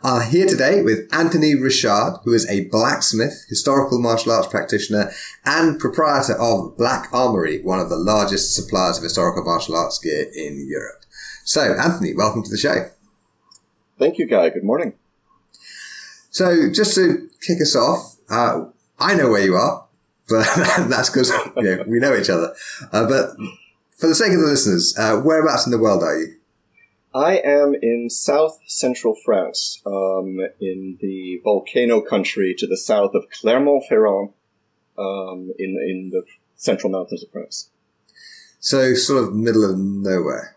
I'm here today with Anthony Rischard, who is a blacksmith, historical martial arts practitioner, and proprietor of Black Armoury, one of the largest suppliers of historical martial arts gear in Europe. So, Anthony, welcome to the show. Thank you, Guy. Good morning. So, just to kick us off, I know where you are, but that's because we know each other. But for the sake of the listeners, whereabouts in the world are you? I am in south-central France, in the volcano country to the south of Clermont-Ferrand, in the central mountains of France. So sort of middle of nowhere.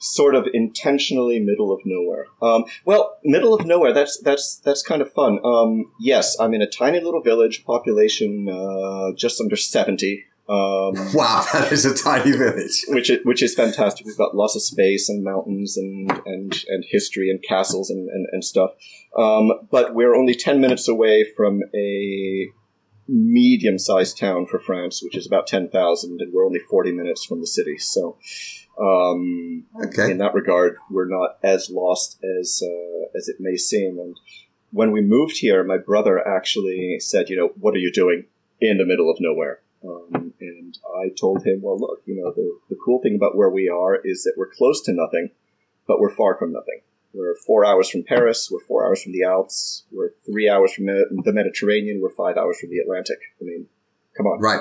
Sort of intentionally middle of nowhere. Middle of nowhere, that's kind of fun. Yes, I'm in a tiny little village, population just under 70. Wow, that is a tiny village. Which is fantastic. We've got lots of space and mountains and history and castles and stuff. But we're only 10 minutes away from a medium-sized town for France, which is about 10,000, and we're only 40 minutes from the city. So in that regard, we're not as lost as it may seem. And when we moved here, my brother actually said, what are you doing in the middle of nowhere? And I told him, well, look, the cool thing about where we are is that we're close to nothing, but we're far from nothing. We're 4 hours from Paris. We're 4 hours from the Alps. We're 3 hours from the Mediterranean. We're 5 hours from the Atlantic. I mean, come on. Right.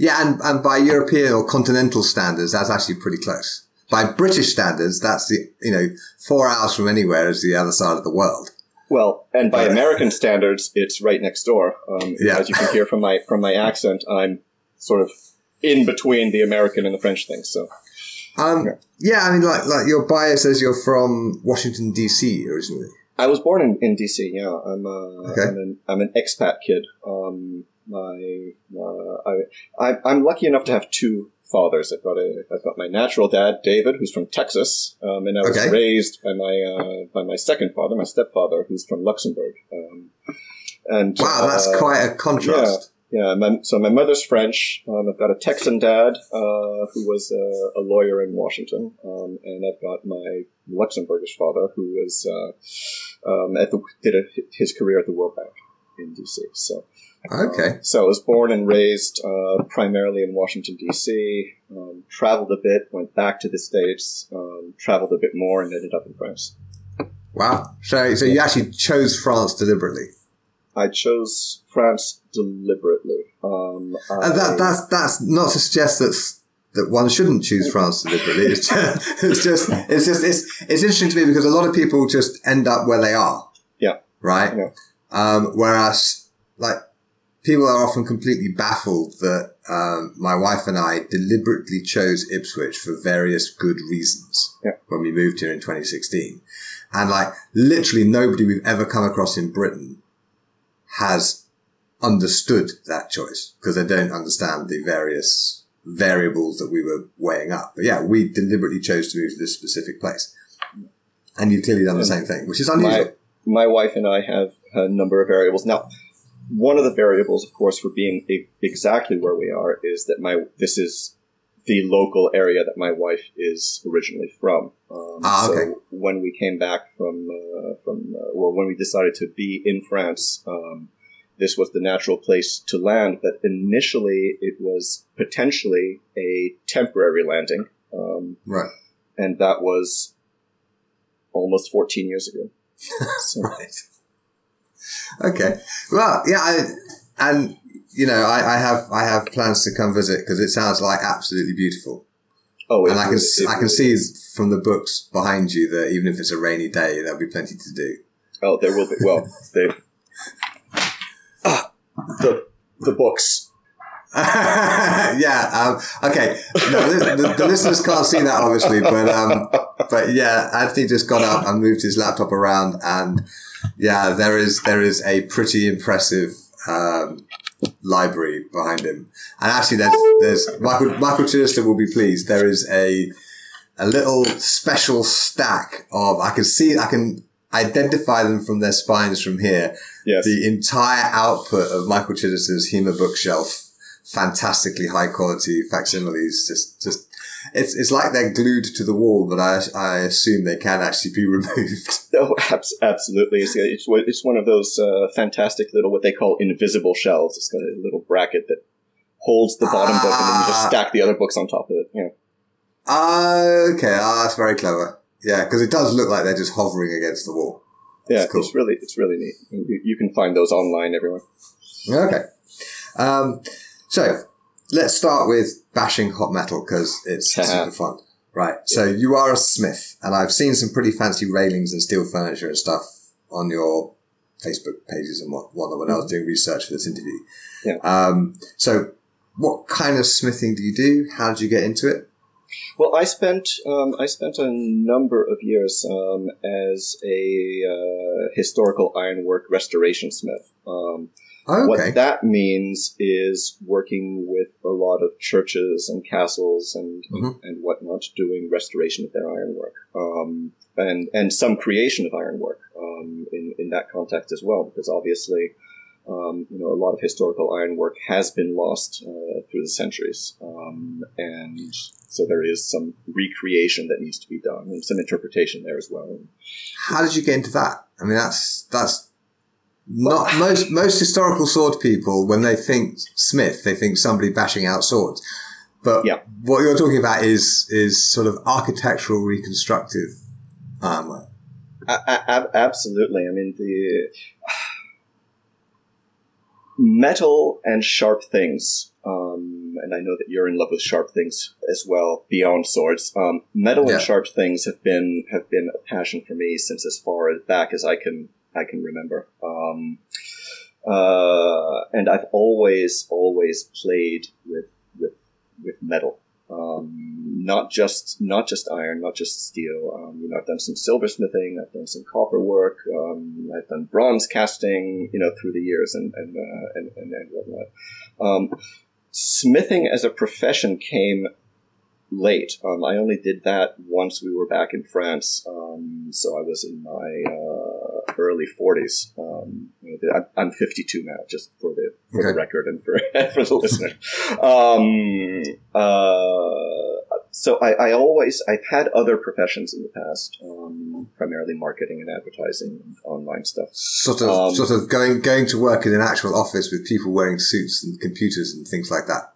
Yeah. And by European or continental standards, that's actually pretty close. By British standards, that's 4 hours from anywhere is the other side of the world. Well, and by American standards, it's right next door. As you can hear from my accent, I'm sort of in between the American and the French thing. So, I mean, like your bio says, you're from Washington D.C. originally. I was born in D.C. Yeah, I'm an expat kid. I'm lucky enough to have two fathers. I've got my natural dad, David, who's from Texas, and I was raised by my second father, my stepfather, who's from Luxembourg. Wow, that's quite a contrast. Yeah. So my mother's French. I've got a Texan dad who was a lawyer in Washington, and I've got my Luxembourgish father who was did his career at the World Bank in D.C. So. Okay. So I was born and raised primarily in Washington, D.C., traveled a bit, went back to the States, traveled a bit more, and ended up in France. Wow. So you actually chose France deliberately? I chose France deliberately. That's not to suggest that one shouldn't choose France deliberately. It's interesting to me because a lot of people just end up where they are. Yeah. Right? Yeah. Whereas, people are often completely baffled that my wife and I deliberately chose Ipswich for various good reasons when we moved here in 2016. And literally nobody we've ever come across in Britain has understood that choice because they don't understand the various variables that we were weighing up. But yeah, we deliberately chose to move to this specific place. And you've clearly done the same thing, which is unusual. My wife and I have a number of variables. Now, one of the variables, of course, for being exactly where we are is that this is the local area that my wife is originally from. So when we came back when we decided to be in France, this was the natural place to land. But initially, it was potentially a temporary landing. Right. And that was almost 14 years ago. So. Right. Okay. Well, yeah, I have plans to come visit because it sounds absolutely beautiful. Oh, and I can see from the books behind you that even if it's a rainy day, there'll be plenty to do. Oh, there will be. Well, the books. Okay. No, the listeners can't see that obviously, but But yeah, Anthony just got up and moved his laptop around, and yeah, there is a pretty impressive library behind him. And actually, there's Michael Chidester will be pleased. There is a little special stack of I can identify them from their spines from here. Yes. The entire output of Michael Chidester's Hema bookshelf. Fantastically high quality facsimiles. Just it's like they're glued to the wall, but I assume they can actually be removed. Oh, absolutely! It's one of those fantastic little what they call invisible shelves. It's got a little bracket that holds the bottom book, and then you just stack the other books on top of it. Yeah. Okay. That's very clever. Yeah, because it does look like they're just hovering against the wall. That's cool. It's really neat. You can find those online, everyone. Okay. So let's start with bashing hot metal because it's super fun. Right. Yeah. So you are a smith, and I've seen some pretty fancy railings and steel furniture and stuff on your Facebook pages and whatnot when I was doing research for this interview. Yeah. So what kind of smithing do you do? How did you get into it? Well, I spent a number of years as a historical ironwork restoration smith. Okay. What that means is working with a lot of churches and castles and whatnot, doing restoration of their ironwork, and some creation of ironwork in that context as well, because obviously, a lot of historical ironwork has been lost through the centuries, and so there is some recreation that needs to be done and some interpretation there as well. How did you get into that? I mean, that's. Not most historical sword people, when they think smith, they think somebody bashing out swords. But what you're talking about is sort of architectural reconstructive armor. Absolutely. I mean, the metal and sharp things, and I know that you're in love with sharp things as well, beyond swords. Metal and sharp things have been a passion for me since as far back as I can remember. And I've always played with metal. Not just iron, not just steel. I've done some silversmithing, I've done some copper work, I've done bronze casting, through the years and whatnot. Smithing as a profession came late. I only did that once we were back in France. So I was in my, early 40s. I'm 52 now, just for the record and for the listener. So I've had other professions in the past, primarily marketing and advertising and online stuff. Sort of going to work in an actual office with people wearing suits and computers and things like that.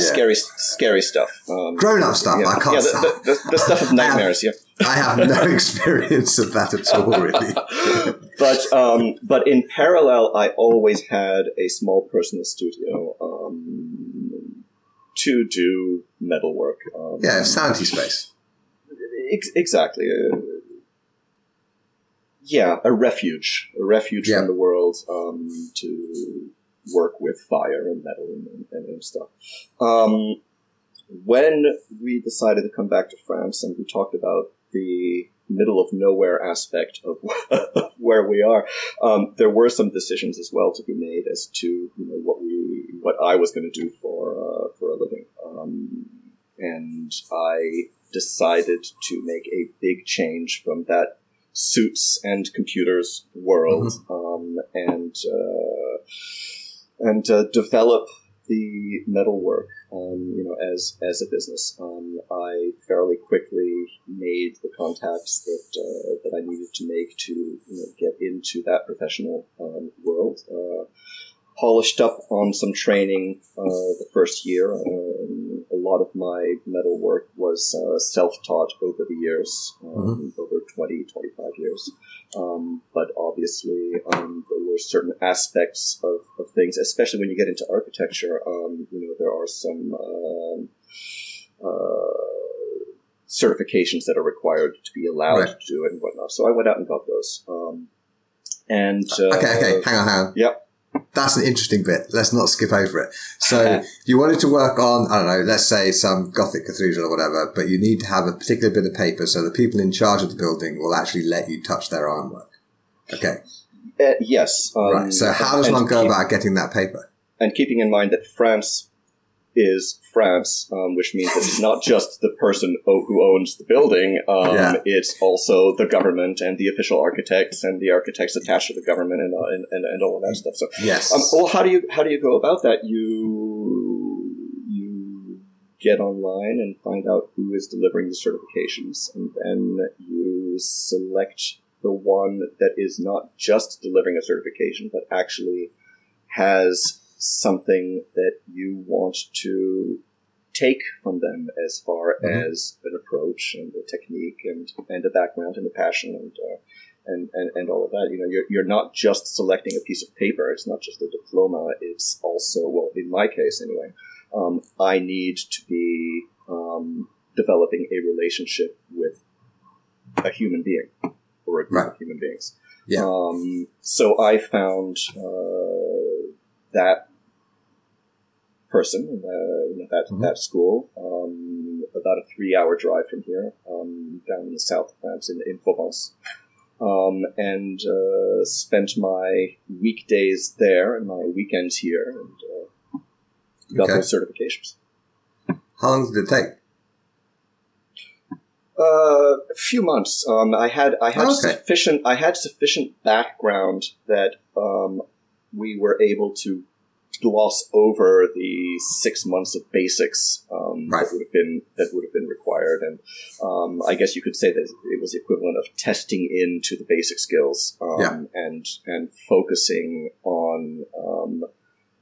Scary stuff. Grown-up stuff, I can't stop. The stuff of nightmares, I have no experience of that at all, really. But in parallel, I always had a small personal studio to do metalwork. Sanity space. Exactly. A refuge from the world to work with fire and metal and stuff. When we decided to come back to France and we talked about the middle of nowhere aspect of where we are, there were some decisions as well to be made as to what I was going to do for a living. And I decided to make a big change from that suits and computers world, and develop the metalwork, as a business. I fairly quickly made the contacts that I needed to make to get into that professional world. Polished up on some training the first year. A lot of my metalwork was self-taught over the years, over 20, 25 years. But obviously, there were certain aspects of things, especially when you get into architecture. There are some certifications that are required to be allowed to do it and whatnot. So I went out and got those. Hang on. Yep. That's an interesting bit. Let's not skip over it. So you wanted to work on, I don't know, let's say some Gothic cathedral or whatever, but you need to have a particular bit of paper so the people in charge of the building will actually let you touch their artwork. Okay. Yes. Right. So how does one go about getting that paper? And keeping in mind that France is France, which means that it's not just the person who owns the building. It's also the government and the official architects and the architects attached to the government and all of that stuff. So, yes. Well, how do you go about that? You get online and find out who is delivering the certifications, and then you select the one that is not just delivering a certification, but actually has something that you want to take from them as far as an approach and a technique and a background and a passion and all of that. You know, you're not just selecting a piece of paper. It's not just a diploma. It's also, well, in my case anyway, I need to be developing a relationship with a human being or a group of human beings. Yeah. So I found that person, that school, about a 3-hour drive from here, down in the south of France, in Provence, and spent my weekdays there and my weekends here, and got those certifications. How long did it take? A few months. I had sufficient. I had sufficient background that we were able to gloss over the 6 months of basics that would have been required, and I guess you could say that it was the equivalent of testing into the basic skills, and focusing on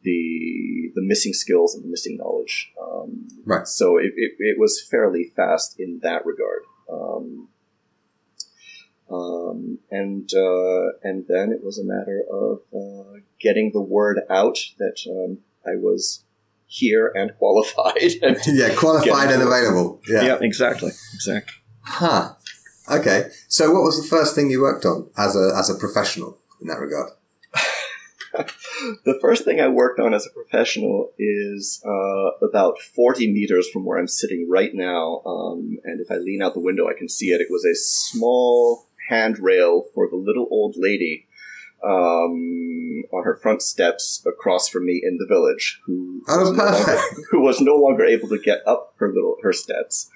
the missing skills and the missing knowledge. So it was fairly fast in that regard. And then it was a matter of getting the word out that I was here and qualified. And qualified and available. Yeah, exactly. Huh. Okay. So, what was the first thing you worked on as a professional in that regard? The first thing I worked on as a professional is about 40 meters from where I'm sitting right now, and if I lean out the window, I can see it. It was a small handrail for the little old lady on her front steps across from me in the village, who was no longer able to get up her steps.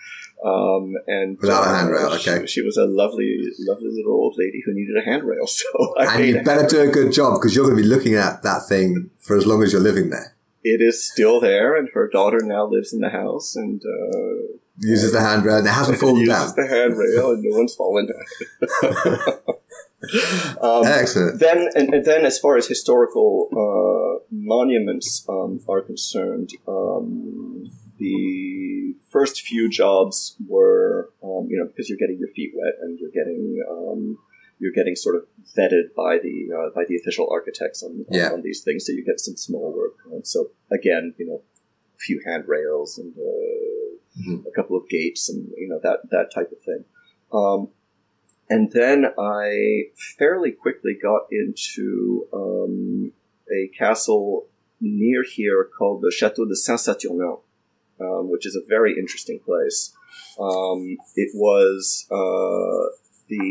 And without a handrail, she was a lovely little old lady who needed a handrail. So you better do a good job, because you're going to be looking at that thing for as long as you're living there. It is still there, and her daughter now lives in the house and uses the handrail. It hasn't fallen down. Uses the handrail, and no one's fallen down. Excellent. Then, as far as historical monuments are concerned, the first few jobs were, because you're getting your feet wet and you're getting sort of vetted by the official architects on these things, so you get some small work. And so again, a few handrails and a couple of gates and that type of thing. And then I fairly quickly got into a castle near here called the Chateau de Saint-Saturnin. Which is a very interesting place. It was the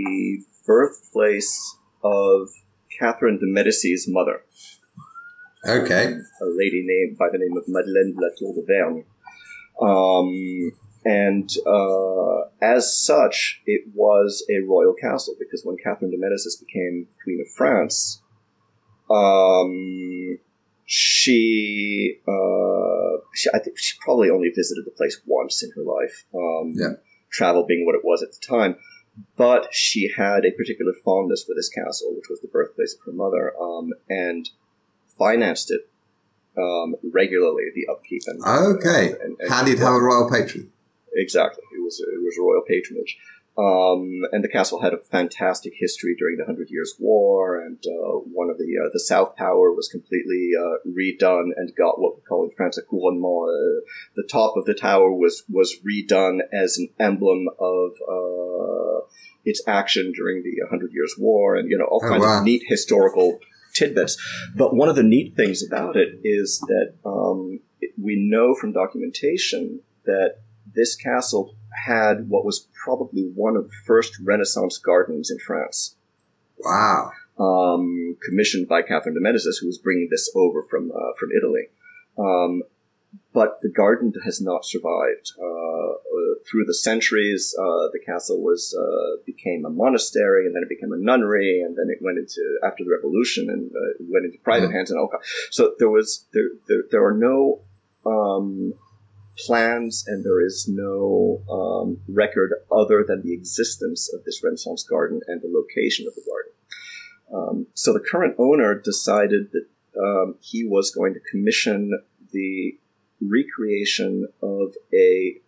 birthplace of Catherine de Médici's mother. Okay. A lady named by the name of Madeleine de la Tour de Verne. As such, it was a royal castle, because when Catherine de Médicis became Queen of France, she probably only visited the place once in her life, travel being what it was at the time. But she had a particular fondness for this castle, which was the birthplace of her mother, and financed it regularly, the upkeep. And how did have a royal patron? Exactly. It was a royal patronage. And the castle had a fantastic history during the 100 Years' War, and one of the South Tower was completely redone and got what we call in France a couronnement. The top of the tower was redone as an emblem of its action during the 100 Years' War, and all kinds of neat historical tidbits. But one of the neat things about it is that we know from documentation that this castle had what was probably one of the first Renaissance gardens in France. Wow. Commissioned by Catherine de Médici, who was bringing this over from Italy. But the garden has not survived. Through the centuries, the castle was became a monastery, and then it became a nunnery, and then it went into, after the revolution, and it went into private hands and all kinds. So there are no plans, and there is no record other than the existence of this Renaissance garden and the location of the garden. So the current owner decided that he was going to commission the recreation of a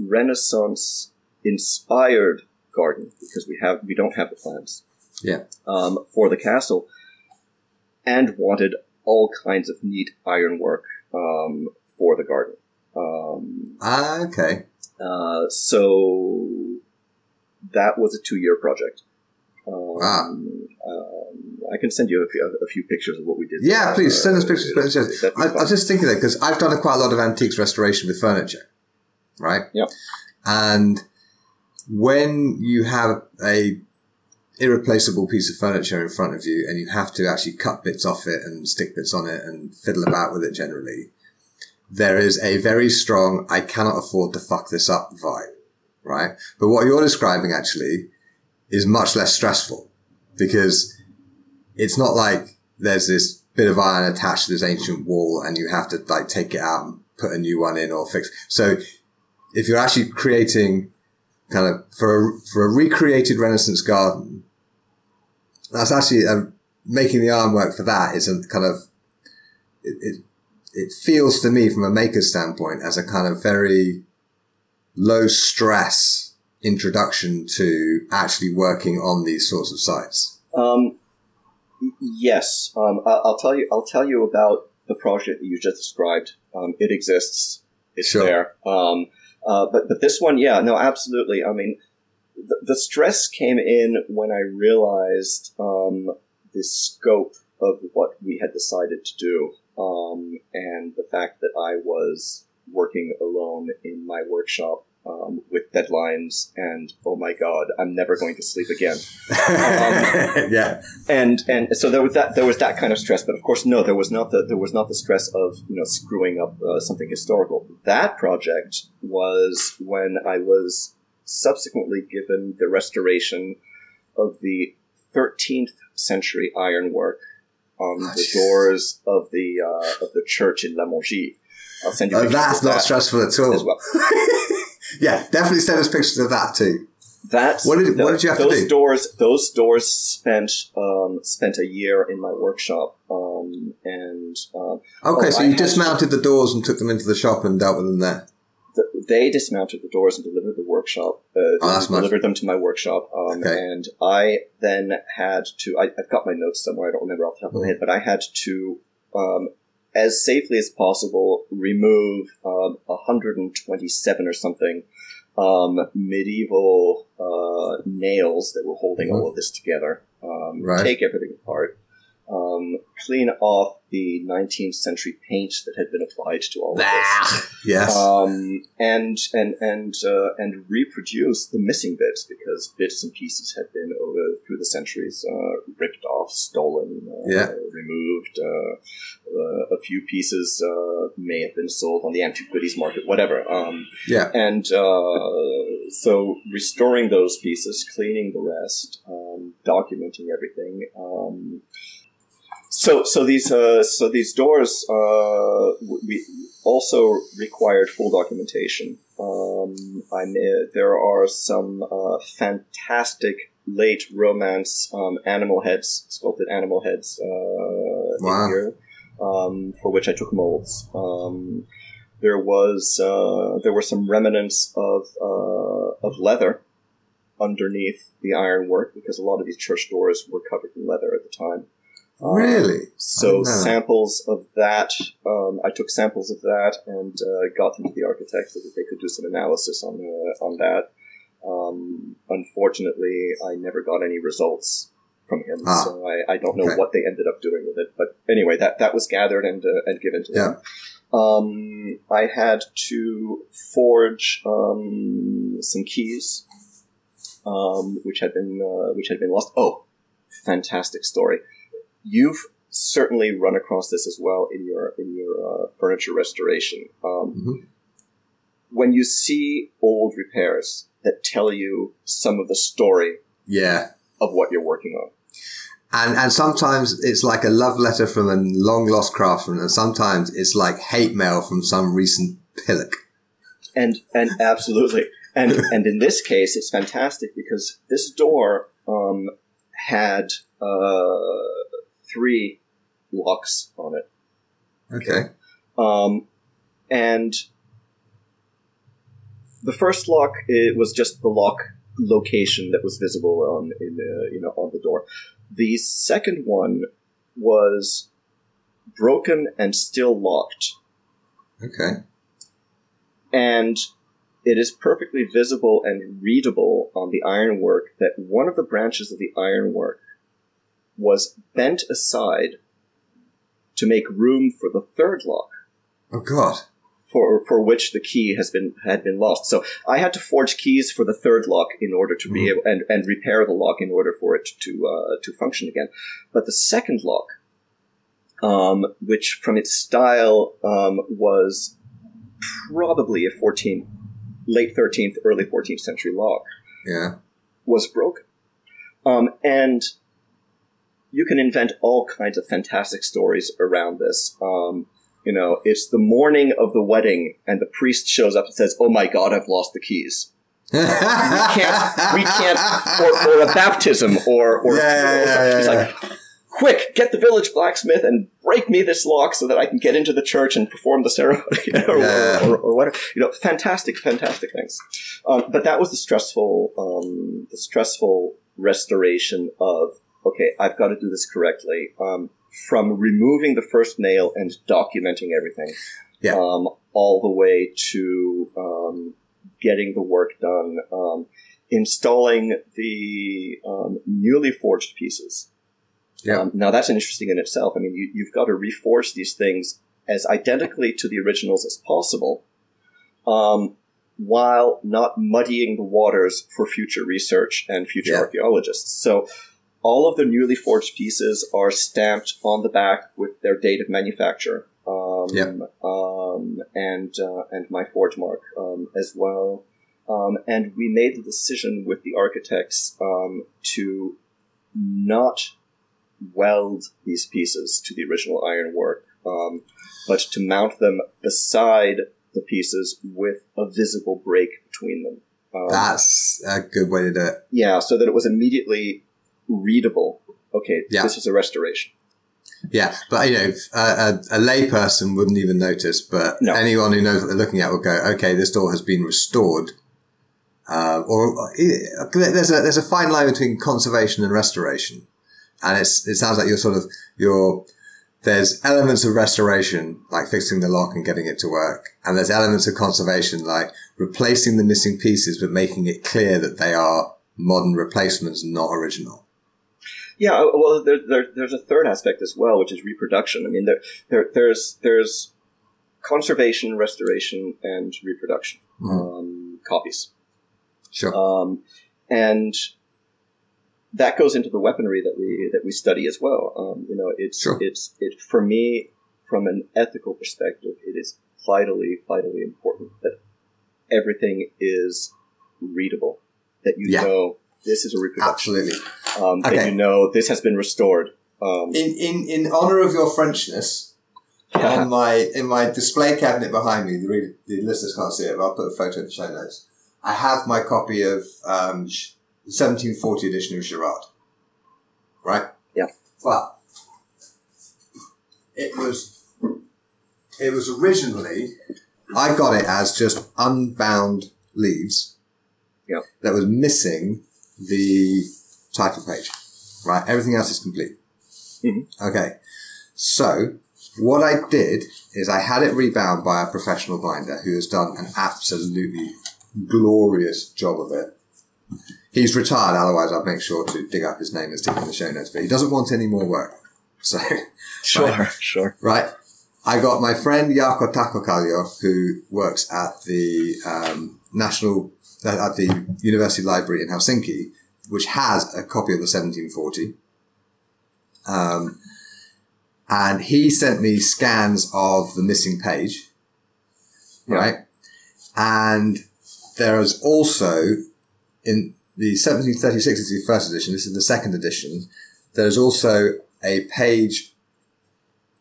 Renaissance-inspired garden, because we don't have the plans, for the castle, and wanted all kinds of neat ironwork for the garden. Okay. So that was a 2-year project. I can send you a few pictures of what we did. Yeah, please send us pictures. I was just thinking that because I've done quite a lot of antiques restoration with furniture, right? Yep. And when you have a irreplaceable piece of furniture in front of you and you have to actually cut bits off it and stick bits on it and fiddle about with it generally, there is a very strong, I cannot afford to fuck this up vibe, right? But what you're describing actually is much less stressful because it's not like there's this bit of iron attached to this ancient wall and you have to like take it out and put a new one in or fix. So if you're actually creating kind of for a recreated Renaissance garden, that's actually making the ironwork for that is a kind of, it feels to me from a maker's standpoint as a kind of very low stress introduction to actually working on these sorts of sites. Yes. I'll tell you about the project that you just described. It exists. It's sure. There. But this one, yeah, no, absolutely. I mean, the stress came in when I realized the scope of what we had decided to do, and the fact that I was working alone in my workshop with deadlines and, oh my God, I'm never going to sleep again. Yeah. And so there was that kind of stress, but of course, no, there was not the stress of, screwing up something historical. That project was when I was subsequently given the restoration of the 13th century ironwork on the doors of the church in La Mongie. I'll send you that's not stressful at all. As well. Yeah, definitely send us pictures of that too. What did you have to do? Those doors spent a year in my workshop, so you dismounted the doors and took them into the shop and dealt with them there. They dismounted the doors and delivered the workshop. Delivered them to my workshop, and I then had to. I've got my notes somewhere. I don't remember off the top of my head, but I had to. As safely as possible, remove 127 or something medieval nails that were holding all of this together. Take everything apart, clean off the 19th century paint that had been applied to all of this. Yes, and reproduce the missing bits because bits and pieces had been through the centuries ripped off, stolen, removed. A few pieces may have been sold on the antiquities market, whatever. And so restoring those pieces, cleaning the rest, documenting everything. So these doors we also required full documentation. There are some fantastic late Romance sculpted animal heads in here, for which I took molds. There were some remnants of leather underneath the ironwork because a lot of these church doors were covered in leather at the time. Really? So samples of that, I took samples of that and got them to the architects so that they could do some analysis on that. Unfortunately, I never got any results from him. So I don't know what they ended up doing with it. But anyway, that was gathered and given to them. I had to forge some keys, which had been lost. Oh, fantastic story! You've certainly run across this as well in your furniture restoration. When you see old repairs that tell you some of the story, of what you're working on. And sometimes it's like a love letter from a long-lost craftsman, and sometimes it's like hate mail from some recent pillock. And absolutely. And in this case, it's fantastic because this door had three locks on it. Okay. And the first lock, it was just the lock location that was visible on the door. The second one was broken and still locked. Okay. And it is perfectly visible and readable on the ironwork that one of the branches of the ironwork was bent aside to make room for the third lock. Oh, God. For which the key had been lost. So I had to forge keys for the third lock in order to be able and repair the lock in order for it to function again. But the second lock, which from its style was probably a late 13th, early 14th century lock, was broken, and you can invent all kinds of fantastic stories around this. You know, it's the morning of the wedding, and the priest shows up and says, "Oh my God, I've lost the keys." We can't, or a baptism, or He's like, "Quick, get the village blacksmith and break me this lock so that I can get into the church and perform the ceremony," or whatever. You know, fantastic things. But that was the stressful restoration of, okay, I've got to do this correctly. From removing the first nail and documenting everything, all the way to getting the work done, installing the newly forged pieces. Now, that's interesting in itself. I mean, you've got to reforge these things as identically to the originals as possible, while not muddying the waters for future research and future archaeologists. So all of the newly forged pieces are stamped on the back with their date of manufacture, and my forge mark as well. And we made the decision with the architects to not weld these pieces to the original ironwork, but to mount them beside the pieces with a visible break between them. That's a good way to do it. Yeah, so that it was immediately readable. Okay, this is a restoration. Yeah, but you know, a lay person wouldn't even notice, but anyone who knows what they're looking at will go, okay, this door has been restored. Or there's a fine line between conservation and restoration, and it sounds like there's elements of restoration like fixing the lock and getting it to work, and there's elements of conservation like replacing the missing pieces but making it clear that they are modern replacements, not original. Yeah, well, there's a third aspect as well, which is reproduction. I mean, there's conservation, restoration, and reproduction, copies. Sure. And that goes into the weaponry that we study as well. You know, it's for me, from an ethical perspective, it is vitally important that everything is readable. That you know this is a reproduction. Absolutely. That you know this has been restored. In honor of your Frenchness, in my display cabinet behind me, the listeners can't see it, but I'll put a photo in the show notes. I have my copy of 1740 edition of Girard. Right? Yeah. Well, it was originally, I got it as just unbound leaves. Yep. That was missing the title page, right? Everything else is complete. Mm-hmm. Okay. So what I did is I had it rebound by a professional binder who has done an absolutely glorious job of it. He's retired, otherwise I'd make sure to dig up his name and stick it in the show notes. But he doesn't want any more work. So Sure. Right. I got my friend Yako Takokaglio, who works at the at the University Library in Helsinki, which has a copy of the 1740. And he sent me scans of the missing page. Right. Yeah. And there is also in the 1736 is the first edition. This is the second edition. There's also a page.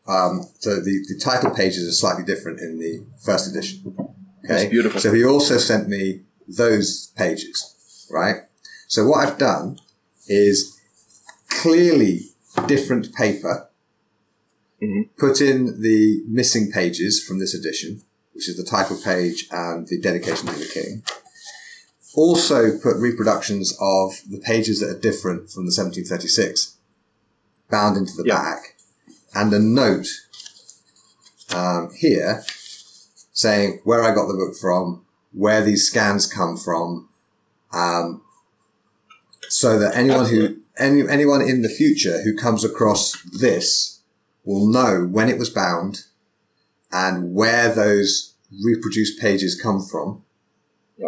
So the title pages are slightly different in the first edition. Okay. That's beautiful. So he also sent me those pages, right? So what I've done is clearly different paper, put in the missing pages from this edition, which is the title page and the dedication to the king. Also put reproductions of the pages that are different from the 1736 bound into the back. And a note here saying where I got the book from, where these scans come from, so that anyone who anyone in the future who comes across this will know when it was bound and where those reproduced pages come from,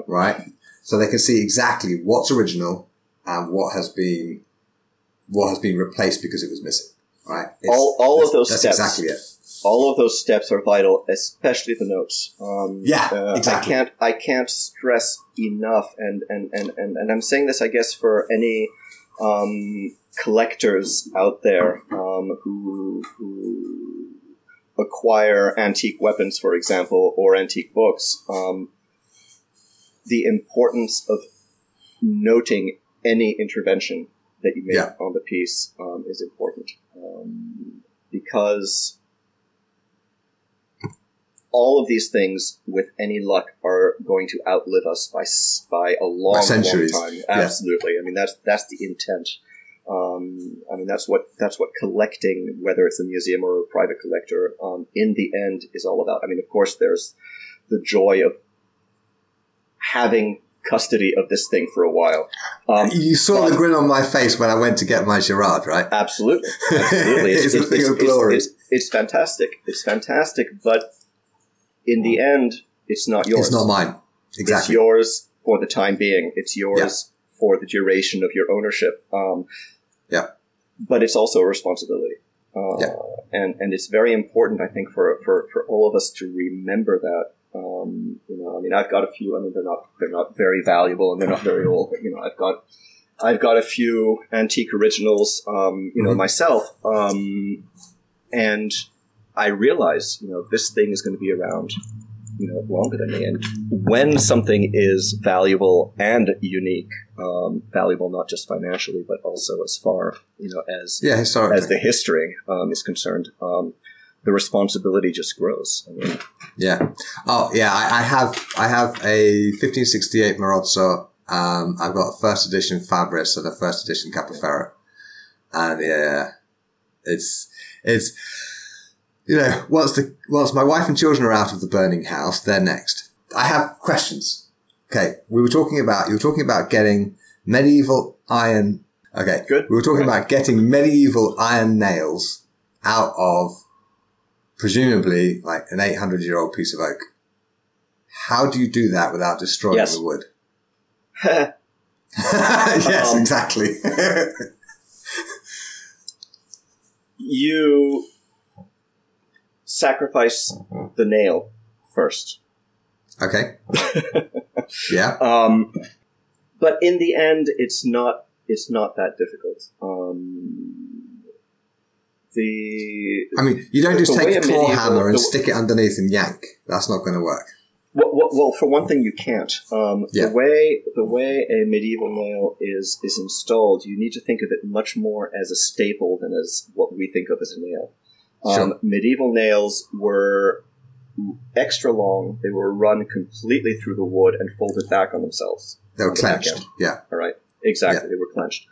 right? So they can see exactly what's original and what has been replaced because it was missing. Right. All of those steps are vital, especially the notes. Exactly. I can't stress enough, and I'm saying this, I guess, for any collectors out there who acquire antique weapons, for example, or antique books. The importance of noting any intervention that you make on the piece is important. Because all of these things, with any luck, are going to outlive us by a long time. Absolutely. Yeah. I mean, that's the intent. I mean, that's what collecting, whether it's a museum or a private collector, in the end is all about. I mean, of course, there's the joy of having custody of this thing for a while. You saw the grin on my face when I went to get my Girard, right? Absolutely. It's a thing of glory. It's fantastic. But in the end, it's not yours. It's not mine. Exactly. It's yours for the time being. It's yours for the duration of your ownership. But it's also a responsibility. And it's very important, I think, for all of us to remember that. I mean, I've got a few. I mean, they're not very valuable and they're not very old, but, I've got a few antique originals, myself. And I realize, this thing is going to be around, longer than me. And when something is valuable and unique, valuable, not just financially, but also as far, as the history, is concerned, the responsibility just grows. I mean. Yeah. Oh, yeah. I have a 1568 Morozzo. I've got a first edition Fabris and a first edition Capo. And it's once my wife and children are out of the burning house, they're next. I have questions. Okay, you were talking about getting medieval iron. Okay, good. We were talking about getting medieval iron nails out of, presumably, like an 800-year-old piece of oak. How do you do that without destroying the wood? Yes, exactly. You sacrifice the nail first. Okay. Yeah. But in the end, it's not that difficult. You don't just take a claw hammer and stick it underneath and yank. That's not going to work. Well, for one thing, you can't. The way a medieval nail is installed, you need to think of it much more as a staple than as what we think of as a nail. Sure. Medieval nails were extra long. They were run completely through the wood and folded back on themselves. They were clenched. Yeah. All right. Exactly. Yeah. They were clenched,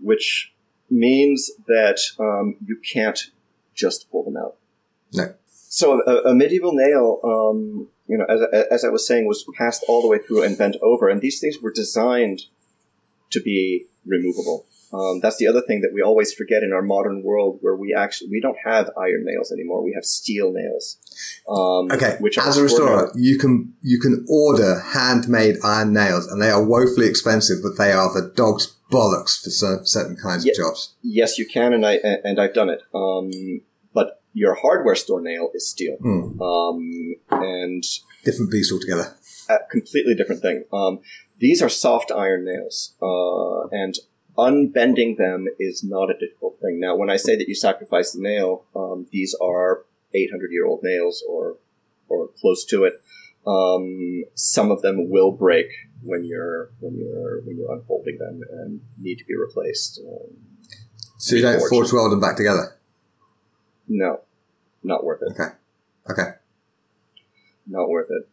which means that you can't just pull them out. No. So a medieval nail you know, as I was saying, was passed all the way through and bent over. And these things were designed to be removable. That's the other thing that we always forget in our modern world, where we don't have iron nails anymore. We have steel nails. Okay. Which are, as a restorer, you can order handmade iron nails, and they are woefully expensive, but they are the dog's bollocks for certain kinds of jobs. Yes, you can, and I've done it. But your hardware store nail is steel. And different beast altogether. A completely different thing. These are soft iron nails, and unbending them is not a difficult thing. Now, when I say that you sacrifice the nail, these are 800-year-old nails or close to it. Some of them will break when you're unfolding them and need to be replaced. So you don't forge weld them back together? No, not worth it. Okay. Not worth it.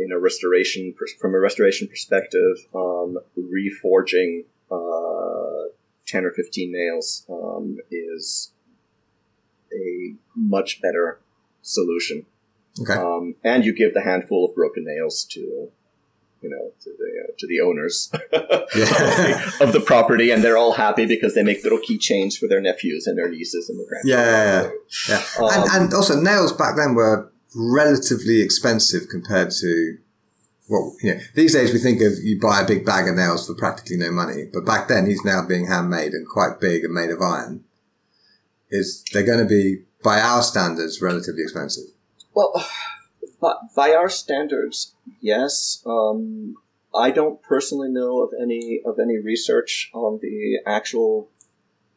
In a restoration, from a restoration perspective, reforging 10 or 15 nails is a much better solution. Okay. And you give the handful of broken nails to the owners of the property, and they're all happy because they make little keychains for their nephews and their nieces and their grandchildren. Yeah. And also, nails back then were relatively expensive compared to... Well, you know, these days we think of you buy a big bag of nails for practically no money, but back then he's now being handmade and quite big and made of iron. They're going to be, by our standards, relatively expensive? Well, by our standards, yes. I don't personally know of any research on the actual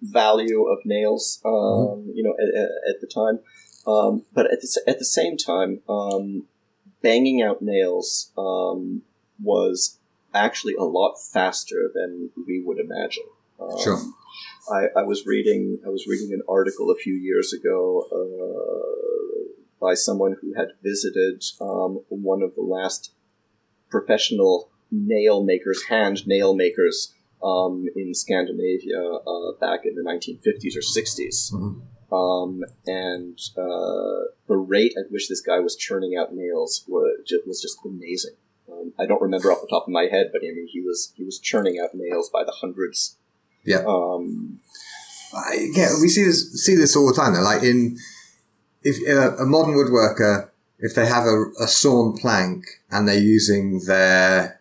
value of nails. You know, at the time, but at the same time. Banging out nails was actually a lot faster than we would imagine. Sure. I was reading an article a few years ago by someone who had visited one of the last professional hand nail makers in Scandinavia back in the 1950s or 60s. Mm-hmm. The rate at which this guy was churning out nails was just amazing. I don't remember off the top of my head, but I mean, he was churning out nails by the hundreds. Yeah. We see this all the time. Though. Like if a modern woodworker, if they have a sawn plank and they're using their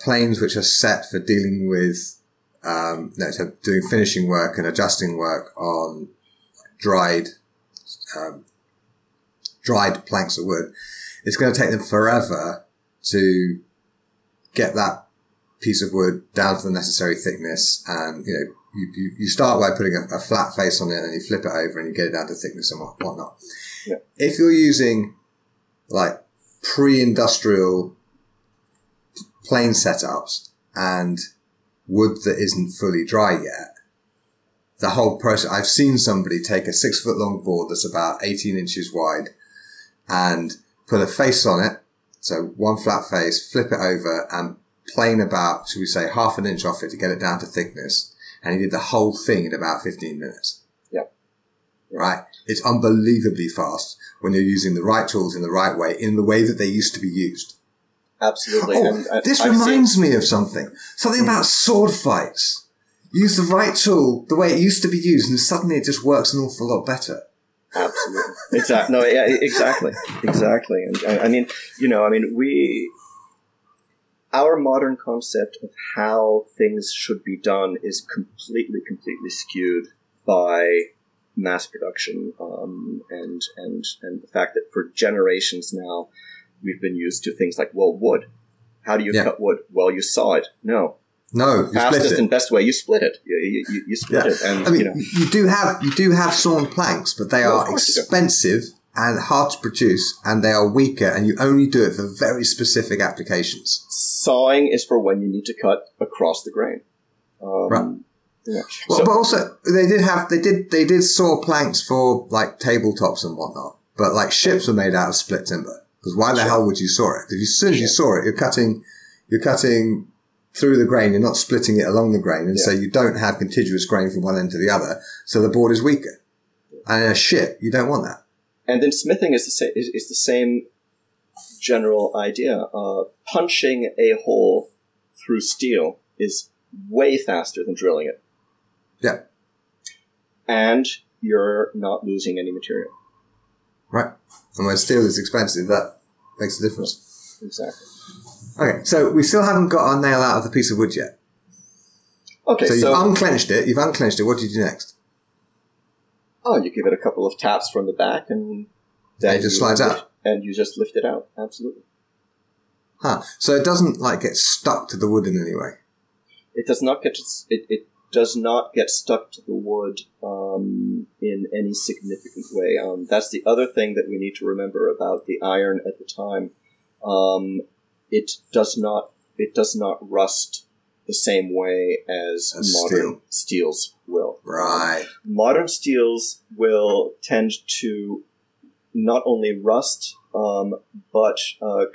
planes, which are set for dealing with, so doing finishing work and adjusting work on dried planks of wood, it's going to take them forever to get that piece of wood down to the necessary thickness. And, you know, you start by putting a flat face on it, and you flip it over and you get it down to thickness and whatnot. Yeah. If you're using like pre-industrial plane setups and wood that isn't fully dry yet, the whole process, I've seen somebody take a 6-foot-long board that's about 18 inches wide and put a face on it, so one flat face, flip it over and plane about, should we say, half an inch off it to get it down to thickness, and he did the whole thing in about 15 minutes. Yep. Right? It's unbelievably fast when you're using the right tools in the right way, in the way that they used to be used. Absolutely. This reminds me of something about sword fights. Use the right tool the way it used to be used, and suddenly it just works an awful lot better. Absolutely. Exactly. No, yeah, exactly. And our modern concept of how things should be done is completely skewed by mass production, and the fact that for generations now we've been used to things like, well, wood. How do you cut wood? Well, you saw it. No, you fastest split it. And best way, you split it. You split it. And, I mean, you do have sawn planks, but they are expensive and hard to produce, and they are weaker, and you only do it for very specific applications. Sawing is for when you need to cut across the grain. Right. Yeah. Well, but also they did saw planks for like tabletops and whatnot, but like ships were made out of split timber, because why the hell would you saw it? Because as soon as you saw it, you're cutting through the grain, you're not splitting it along the grain, and so you don't have contiguous grain from one end to the other, so the board is weaker. And in a ship, you don't want that. And then smithing is the same general idea. Punching a hole through steel is way faster than drilling it. Yeah. And you're not losing any material. Right. And when steel is expensive, that makes a difference. Exactly. Okay, so we still haven't got our nail out of the piece of wood yet. Okay, so... You've unclenched it. What do you do next? Oh, you give it a couple of taps from the back and... Then it just slides out. And you just lift it out. Absolutely. Huh. So it doesn't, get stuck to the wood in any way? It does not get... It does not get stuck to the wood in any significant way. That's the other thing that we need to remember about the iron at the time. It does not rust the same way as modern steels will. Right. Modern steels will tend to not only rust, but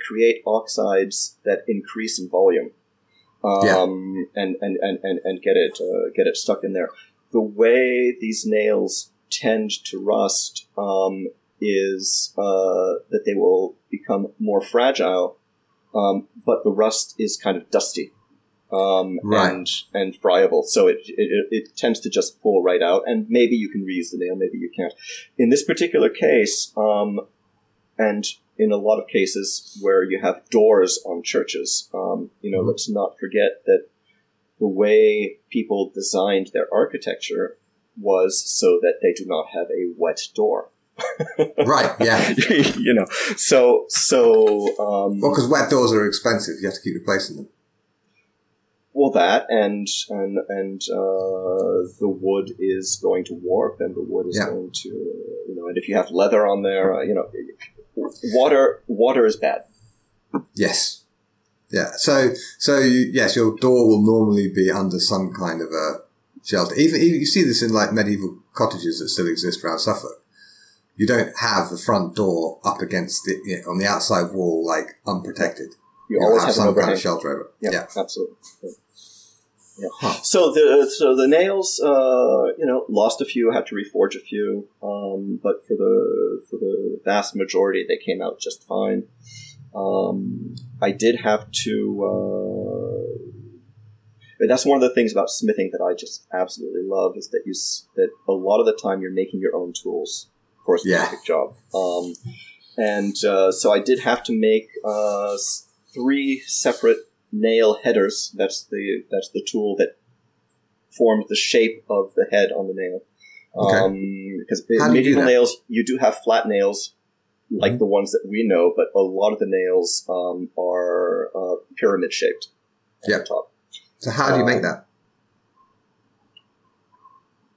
create oxides that increase in volume. And get it stuck in there. The way these nails tend to rust is that they will become more fragile, but the rust is kind of dusty and friable, so it tends to just pull right out. And maybe you can reuse the nail, maybe you can't. In this particular case, and in a lot of cases where you have doors on churches, let's not forget that the way people designed their architecture was so that they do not have a wet door. Right, yeah. Well, because wet doors are expensive. You have to keep replacing them. Well, that and the wood is going to warp, and the wood is going to, and if you have leather on there, Water is bad. Yes. Yeah. So your door will normally be under some kind of a shelter. Even you see this in medieval cottages that still exist around Suffolk. You don't have the front door up against the on the outside wall unprotected. You always have some kind of shelter over it. Yeah, absolutely. Yeah. Yeah. Huh. So the nails, lost a few, had to reforge a few, but for the vast majority, they came out just fine. I did have to. That's one of the things about smithing that I just absolutely love is that a lot of the time you're making your own tools for a specific job, so I did have to make 3 separate nail headers. That's the tool that formed the shape of the head on the nail. Because medieval nails, you do have flat nails like the ones that we know, but a lot of the nails are pyramid shaped on the top. So how do you make that?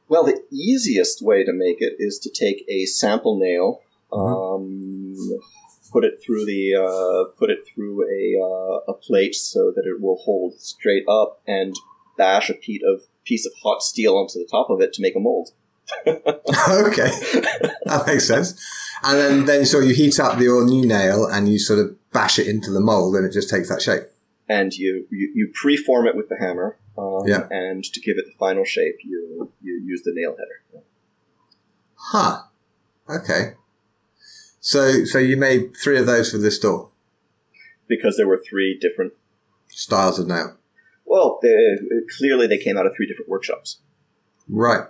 Well, the easiest way to make it is to take a sample nail, put it through a plate so that it will hold straight up, and bash a piece of hot steel onto the top of it to make a mold. Okay, that makes sense. And then so you heat up your new nail and you sort of bash it into the mold, and it just takes that shape. And you preform it with the hammer, and to give it the final shape, you use the nail header. Huh. Okay. So you made 3 of those for this door? Because there were 3 different... styles of nail. Well, clearly they came out of 3 different workshops. Right.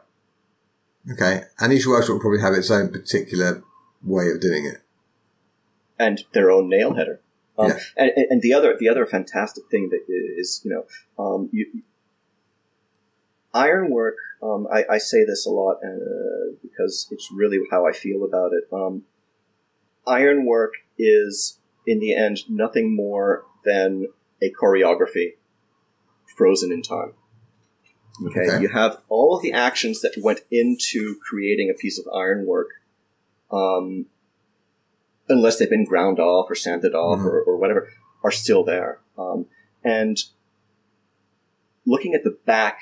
Okay. And each workshop will probably have its own particular way of doing it. And their own nail header. And the other fantastic thing that is, ironwork, I say this a lot because it's really how I feel about it. Ironwork is, in the end, nothing more than a choreography frozen in time. Okay? You have all of the actions that went into creating a piece of ironwork, unless they've been ground off or sanded off or whatever, are still there. And looking at the back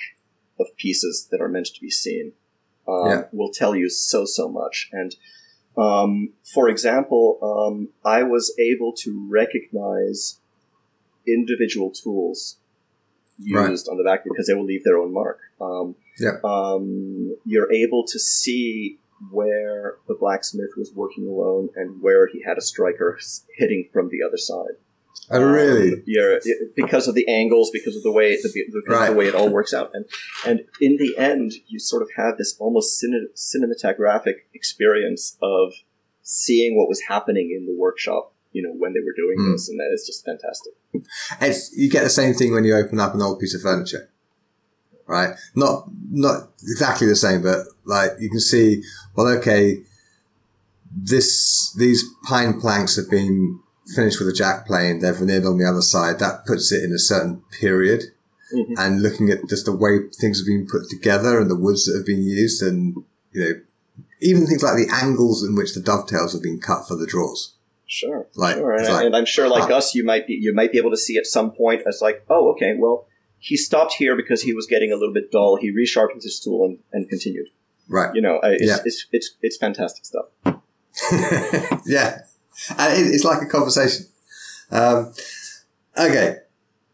of pieces that are meant to be seen will tell you so much. And for example, I was able to recognize individual tools used on the back because they will leave their own mark. You're able to see where the blacksmith was working alone and where he had a striker hitting from the other side. Oh, really? Yeah, because of the angles, because of the way the way it all works out, and in the end, you sort of have this almost cinematographic experience of seeing what was happening in the workshop, you know, when they were doing this, and that is just fantastic. It's, you get the same thing when you open up an old piece of furniture, right? Not exactly the same, but like you can see, well, okay, these pine planks have been finished with a jack plane, they're veneered on the other side. That puts it in a certain period. Mm-hmm. And looking at just the way things have been put together and the woods that have been used, and you know, even things like the angles in which the dovetails have been cut for the drawers. Sure, like, sure. And I'm sure, like us, you might be able to see at some point as like, oh, okay, well, he stopped here because he was getting a little bit dull. He resharpened his tool and continued. Right. You know, it's fantastic stuff. Yeah. And it's like a conversation. Okay.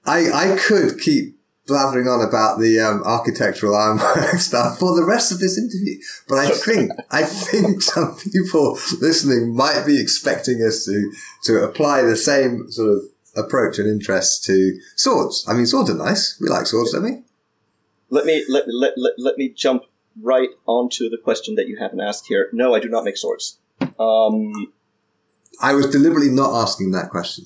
I could keep blathering on about the architectural ironwork stuff for the rest of this interview, but I think some people listening might be expecting us to apply the same sort of approach and interest to swords. I mean, swords are nice. We like swords, don't we? Let me jump right onto the question that you haven't asked here. No, I do not make swords. I was deliberately not asking that question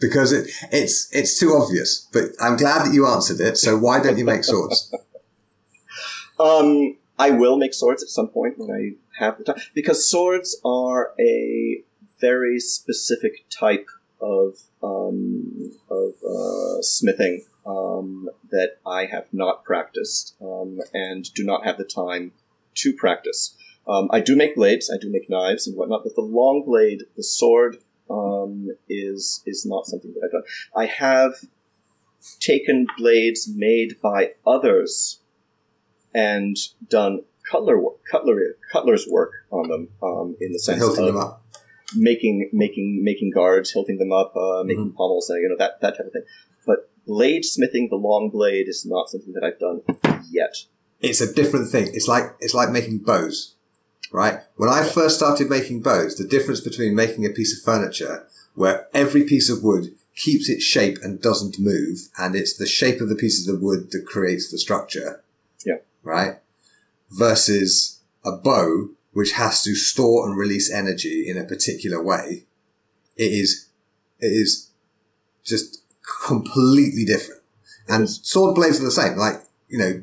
because it's too obvious, but I'm glad that you answered it. So why don't you make swords? I will make swords at some point when I have the time, because swords are a very specific type of smithing, that I have not practiced, and do not have the time to practice. I do make blades, I do make knives and whatnot, but the long blade, the sword, is not something that I've done. I have taken blades made by others and done cutler's work on them, in the sense of making guards, hilting them up, making pommels, you know, that type of thing. But blade smithing, the long blade, is not something that I've done yet. It's a different thing. It's like making bows. Right? When I first started making bows, the difference between making a piece of furniture where every piece of wood keeps its shape and doesn't move, and it's the shape of the pieces of wood that creates the structure, yeah, right, versus a bow which has to store and release energy in a particular way, it is just completely different. And sword blades are the same. Like, you know,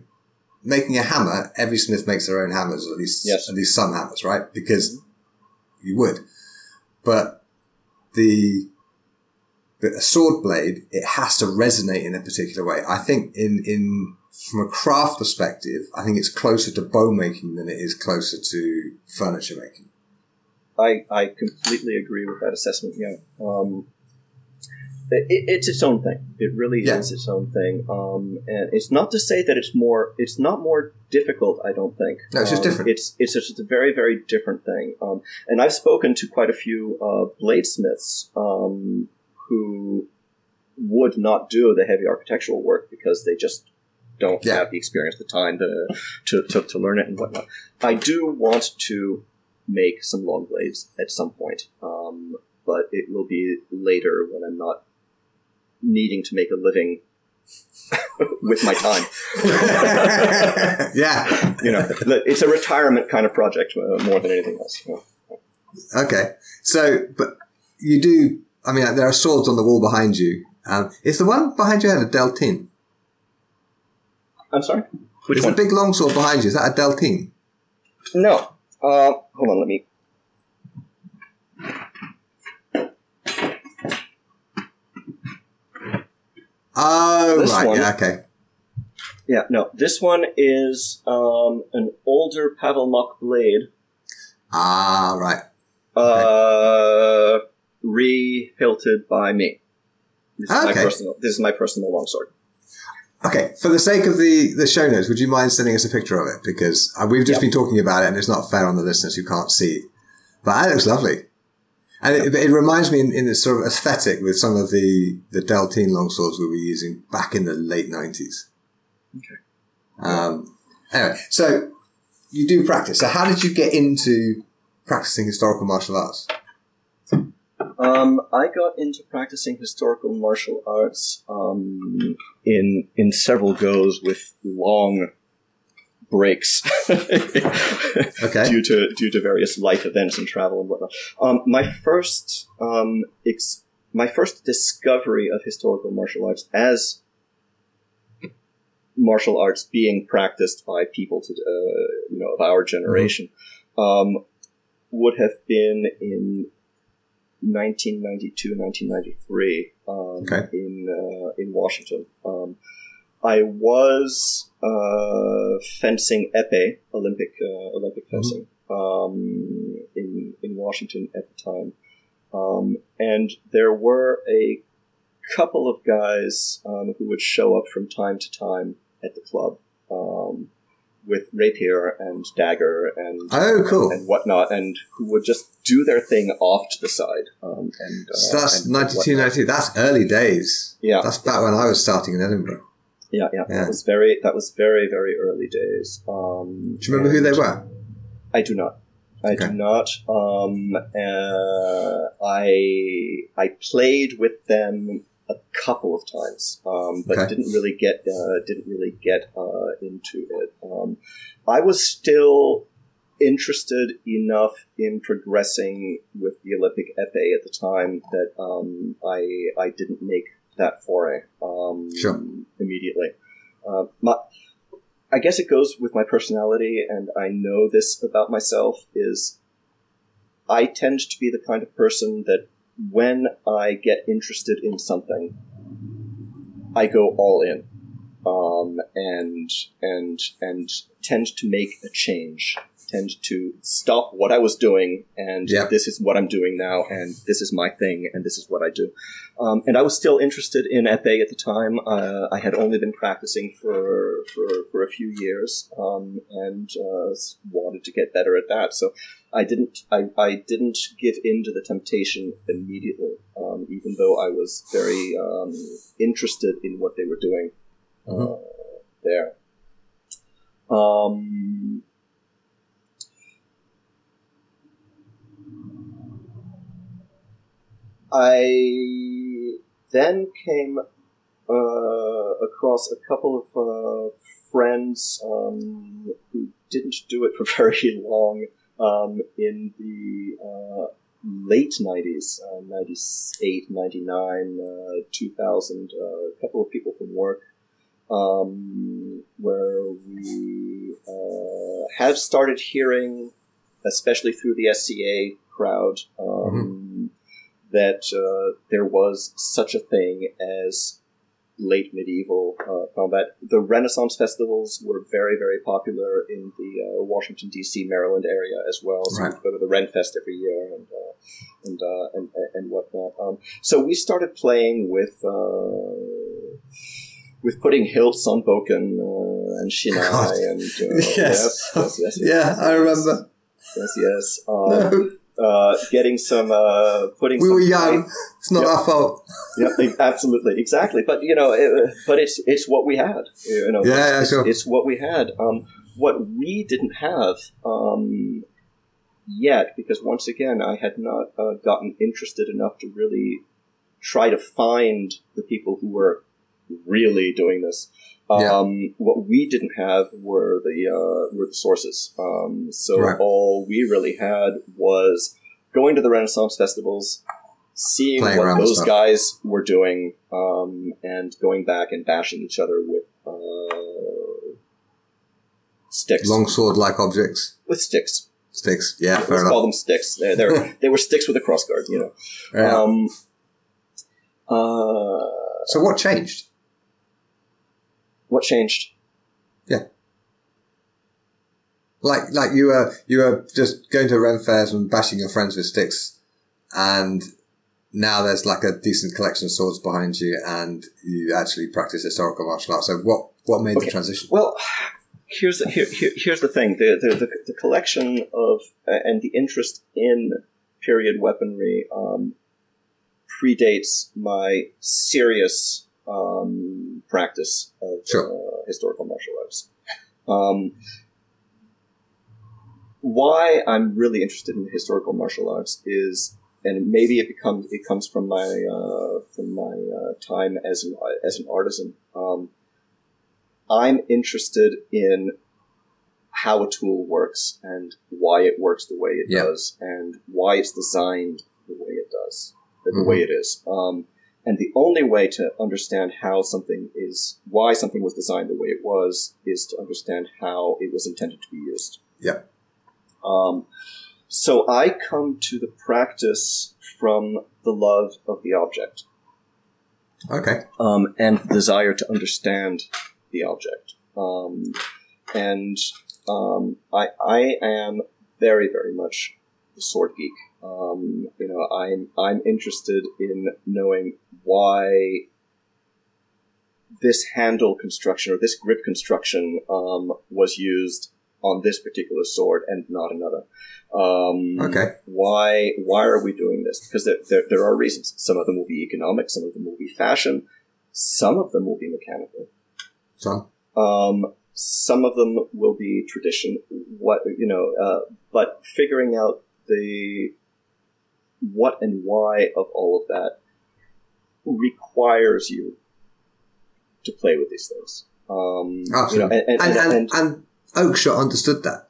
making a hammer, every smith makes their own hammers, or at least some hammers, right? Because you would. But a sword blade, it has to resonate in a particular way. I think from a craft perspective, I think it's closer to bow making than it is closer to furniture making. I completely agree with that assessment. Yeah. It's its own thing. It really is its own thing. And it's not to say that it's not more difficult, I don't think. No, it's just different. It's just a very, very different thing. And I've spoken to quite a few bladesmiths who would not do the heavy architectural work because they just don't have the experience, the time to learn it and whatnot. I do want to make some long blades at some point, but it will be later when I'm not needing to make a living with my time. Yeah. You know, it's a retirement kind of project more than anything else. Yeah. Okay. So, but you do, I mean, there are swords on the wall behind you. Is the one behind you had a Deltine? I'm sorry? Which one? There's a big long sword behind you. Is that a Deltine? No. Hold on, let me... Oh, this right, one, yeah, okay. Yeah, no, this one is an older Pavel Mok blade. Ah, right. Okay. Re-hilted by me. This is my personal longsword. Okay, for the sake of the show notes, would you mind sending us a picture of it? Because we've just been talking about it, and it's not fair on the listeners who can't see it. But it looks lovely. And it reminds me in this sort of aesthetic with some of the Deltine longswords we were using back in the late 90s. Okay. Anyway, so you do practice. So how did you get into practicing historical martial arts? I got into practicing historical martial arts in several goes with long breaks okay. due to various life events and travel and whatnot. My first discovery of historical martial arts as martial arts being practiced by people of our generation would have been in 1992, 1993 in Washington. I was fencing épée, Olympic fencing, in Washington at the time. And there were a couple of guys who would show up from time to time at the club with rapier and dagger and whatnot, and who would just do their thing off to the side. So that's 92, 93. That's early days. Yeah. That's back when I was starting in Edinburgh. Yeah. That was very, very early days. Do you remember who they were? I do not. I do not. I played with them a couple of times, but didn't really get into it. I was still interested enough in progressing with the Olympic épée at the time that I didn't make that foray immediately. I guess it goes with my personality, and I know this about myself, is I tend to be the kind of person that when I get interested in something, I go all in, and tend to make a change, tend to stop what I was doing, and this is what I'm doing now, and this is my thing, and this is what I do. And I was still interested in épée at the time. I had only been practicing for a few years, and wanted to get better at that. So I didn't give in to the temptation immediately, even though I was very interested in what they were doing there. I then came across a couple of friends who didn't do it for very long in the late 90s, 98, 99, 2000, a couple of people from work where we have started hearing, especially through the SCA crowd, that there was such a thing as late medieval combat. The Renaissance festivals were very, very popular in the Washington D.C., Maryland area as well. So we go to the Ren Fest every year and whatnot. So we started playing with putting hilts on Boken and Shinai and yes, I remember. Yes. No. Getting some, putting. We were young. It's not our fault. Absolutely, exactly. But but it's what we had. It's what we had. What we didn't have yet, because once again, I had not gotten interested enough to really try to find the people who were really doing this. What we didn't have were the sources. All we really had was going to the Renaissance festivals, seeing what those guys were doing, and going back and bashing each other with sticks, longsword-like objects with sticks. Sticks, yeah, fair enough. Let's call them sticks. They were sticks with a crossguard, Fair enough. So what changed? What changed? Yeah. Like you were just going to Ren Fairs and bashing your friends with sticks, and now there's like a decent collection of swords behind you, and you actually practice historical martial arts. So what made the transition? Well, here's the thing. The collection of and the interest in period weaponry predates my serious practice of historical martial arts. why I'm really interested in historical martial arts is, and maybe it comes from my time as an artisan. I'm interested in how a tool works and why it works the way it does, and why it's designed the way it does, the way it is. And the only way to understand why something was designed the way it was, is to understand how it was intended to be used. Yeah. So I come to the practice from the love of the object. Okay. And the desire to understand the object. I am very, very much a sword geek. I'm interested in knowing why this handle construction or this grip construction was used on this particular sword and not another. Okay. Why are we doing this? Because there are reasons. Some of them will be economic, some of them will be fashion, some of them will be mechanical. Some of them will be tradition. But figuring out the what and why of all of that requires you to play with these things. Absolutely. You know, and Oakeshott understood that.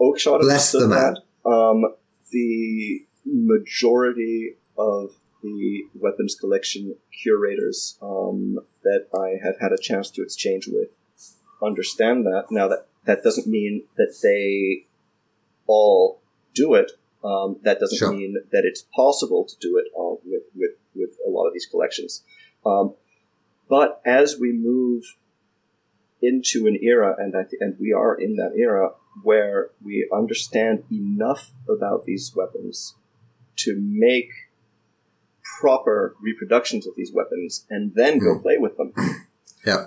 Oakeshott understood that. The majority of the weapons collection curators that I have had a chance to exchange with understand that. Now, that doesn't mean that they all do it. That doesn't mean that it's possible to do it with a lot of these collections. But as we move into an era, and we are in that era, where we understand enough about these weapons to make proper reproductions of these weapons and then go play with them. Yeah.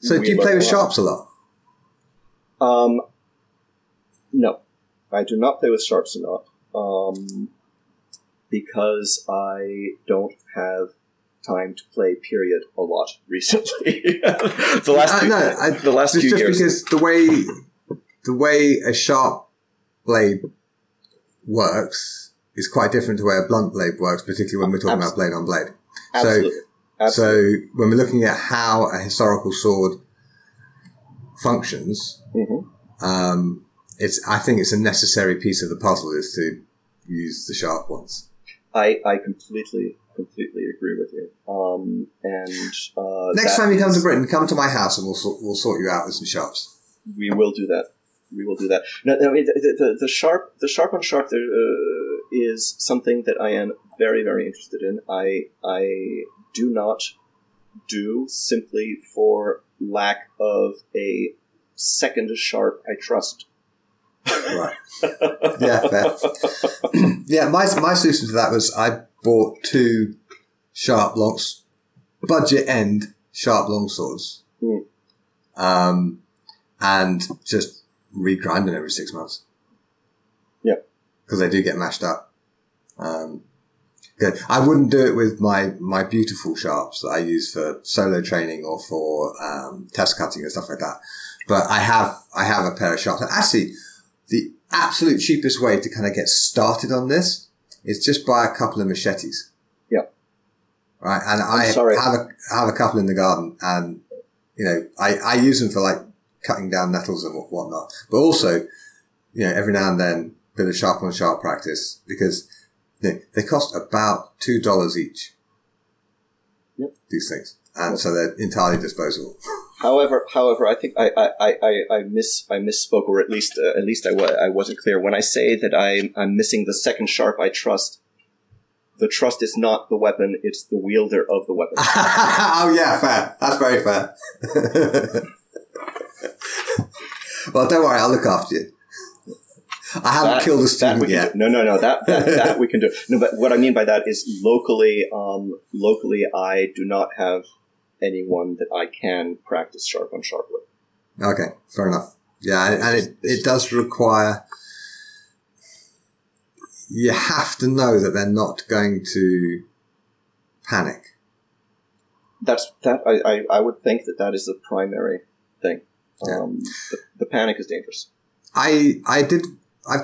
So do you play with sharps a lot? No. I do not play with sharps a lot because I don't have time to play, period, a lot recently. The last few years. Just because the way a sharp blade works is quite different to the way a blunt blade works, particularly when we're talking about blade on blade. Absolutely. So when we're looking at how a historical sword functions, I think it's a necessary piece of the puzzle is to use the sharp ones. I completely agree with you. Next time you come to Britain, come to my house and we'll sort you out with some sharps. We will do that. No, I mean the sharp on sharp there is something that I am very, very interested in. I do not do simply for lack of a second as sharp I trust. Right. Yeah, fair. Yeah, my solution to that was I bought two sharp longs, budget end sharp longswords, and just regrind them every 6 months. Yeah, because they do get mashed up. Good. I wouldn't do it with my beautiful sharps that I use for solo training or for test cutting and stuff like that. But I have a pair of sharps. And actually, the absolute cheapest way to kind of get started on this is just buy a couple of machetes. Yeah. Right. And I have a couple in the garden, and I use them for like cutting down nettles and whatnot. But also, every now and then a bit of sharp on sharp practice, because they cost about $2 each. Yep. These things. And so they're entirely disposable. However, I think I misspoke, or at least I wasn't clear when I say that I'm missing the second sharp I trust. The trust is not the weapon; it's the wielder of the weapon. Oh yeah, fair. That's very fair. Well, don't worry, I'll look after you. I haven't killed a student yet. No. That we can do. No, but what I mean by that is locally. I do not have anyone that I can practice sharp on sharp with. Okay, fair enough. Yeah, and it does require. You have to know that they're not going to panic. I would think that is the primary thing. The panic is dangerous. I've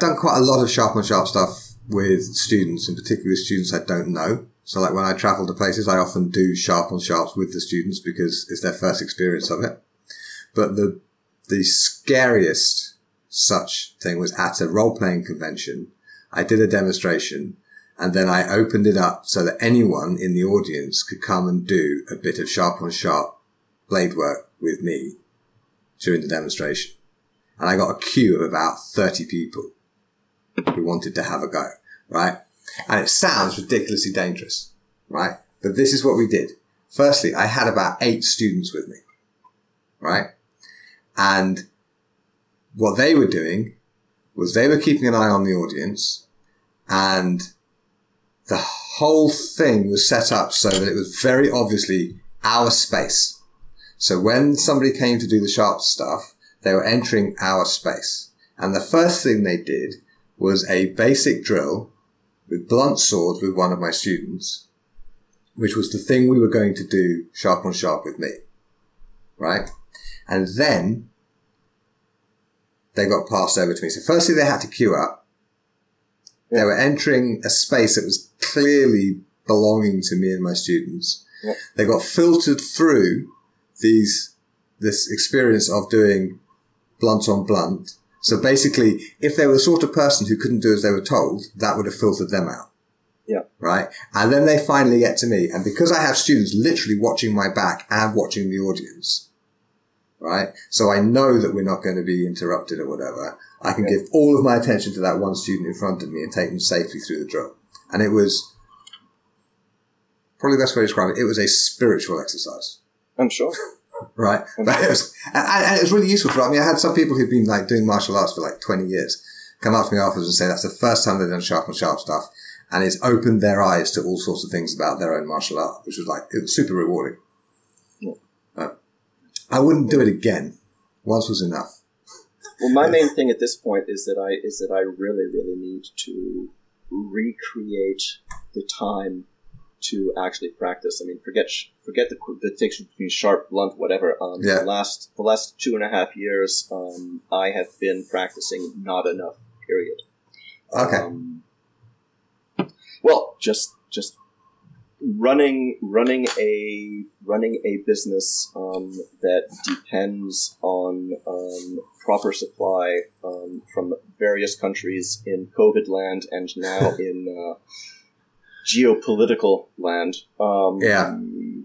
done quite a lot of shop on shop stuff with students, and particularly with students I don't know. So like when I travel to places, I often do shop on shops with the students because it's their first experience of it. But the scariest such thing was at a role-playing convention. I did a demonstration and then I opened it up so that anyone in the audience could come and do a bit of sharp-on-sharp blade work with me during the demonstration. And I got a queue of about 30 people who wanted to have a go, right? And it sounds ridiculously dangerous, right? But this is what we did. Firstly, I had about 8 students with me, right? And what they were doing was they were keeping an eye on the audience, and the whole thing was set up so that it was very obviously our space. So when somebody came to do the sharp stuff, they were entering our space. And the first thing they did was a basic drill with blunt swords with one of my students, which was the thing we were going to do sharp on sharp with me, right? And then they got passed over to me. So firstly, they had to queue up. They were entering a space that was clearly belonging to me and my students. Yeah. They got filtered through this experience of doing blunt on blunt. So basically, if they were the sort of person who couldn't do as they were told, that would have filtered them out. Yeah. Right? And then they finally get to me. And because I have students literally watching my back and watching the audience, right? So I know that we're not going to be interrupted or whatever. I can give all of my attention to that one student in front of me and take them safely through the drill. And it was probably the best way to describe it. It was a spiritual exercise. I'm sure. Right. But it was really useful for me. I mean, I had some people who've been like doing martial arts for like 20 years come up to me afterwards and say that's the first time they've done sharp and sharp stuff. And it's opened their eyes to all sorts of things about their own martial art, which was like, it was super rewarding. Yeah. I wouldn't do it again. Once was enough. Well, my main thing at this point is that I really, really need to recreate the time to actually practice. I mean, forget the distinction between sharp, blunt, whatever. The last 2.5 years, I have been practicing not enough. Period. Okay. Well, just running a business that depends on proper supply from various countries in COVID land and now in geopolitical land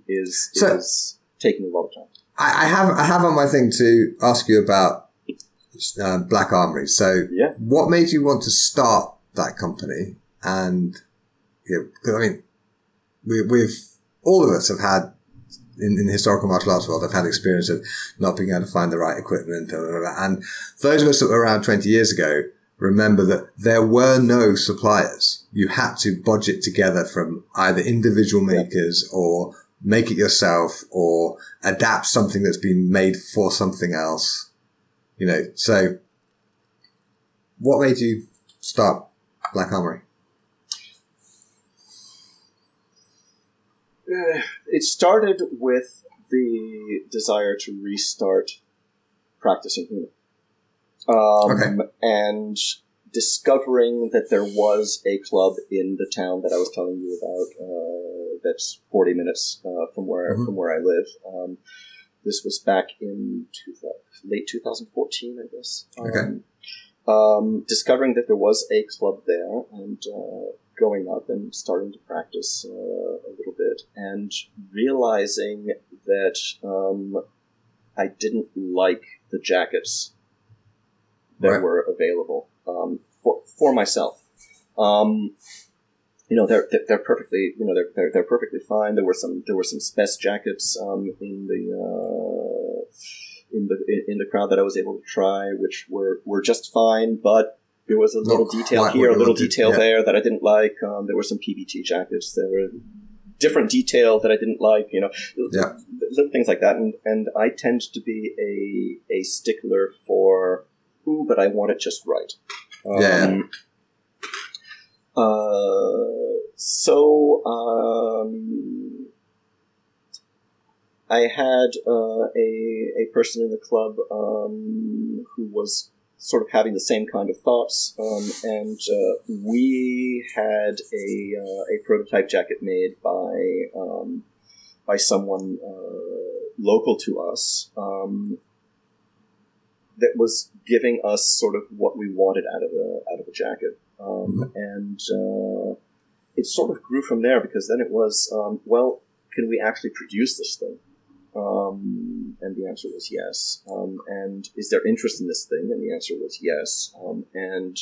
is taking a lot of time. I have on my thing to ask you about Black Armoury. So what made you want to start that company? And because I mean, we've all of us have had in the historical martial arts world, I've had experience of not being able to find the right equipment, and those of us that were around 20 years ago remember that there were no suppliers. You had to bodge it together from either individual makers or make it yourself or adapt something that's been made for something else. You know, so what made you start Black Armoury? It started with the desire to restart practicing Hula. And discovering that there was a club in the town that I was telling you about, that's 40 minutes from where I live. This was back in late 2014, I guess. Discovering that there was a club there and going up and starting to practice a little bit and realizing that I didn't like the jackets that were available for myself. You know, they're perfectly, you know, they're perfectly fine. There were some spec jackets in the crowd that I was able to try, which were just fine, but there was a little detail here, a little detail there that I didn't like. There were some PBT jackets. There were different detail that I didn't like, you know, little things like that. And I tend to be a stickler for, ooh, but I want it just right. I had a person in the club who was sort of having the same kind of thoughts, and we had a prototype jacket made by someone local to us that was giving us sort of what we wanted out of a jacket, and it sort of grew from there, because then it was well, can we actually produce this thing? And the answer was yes. And is there interest in this thing? And the answer was yes. And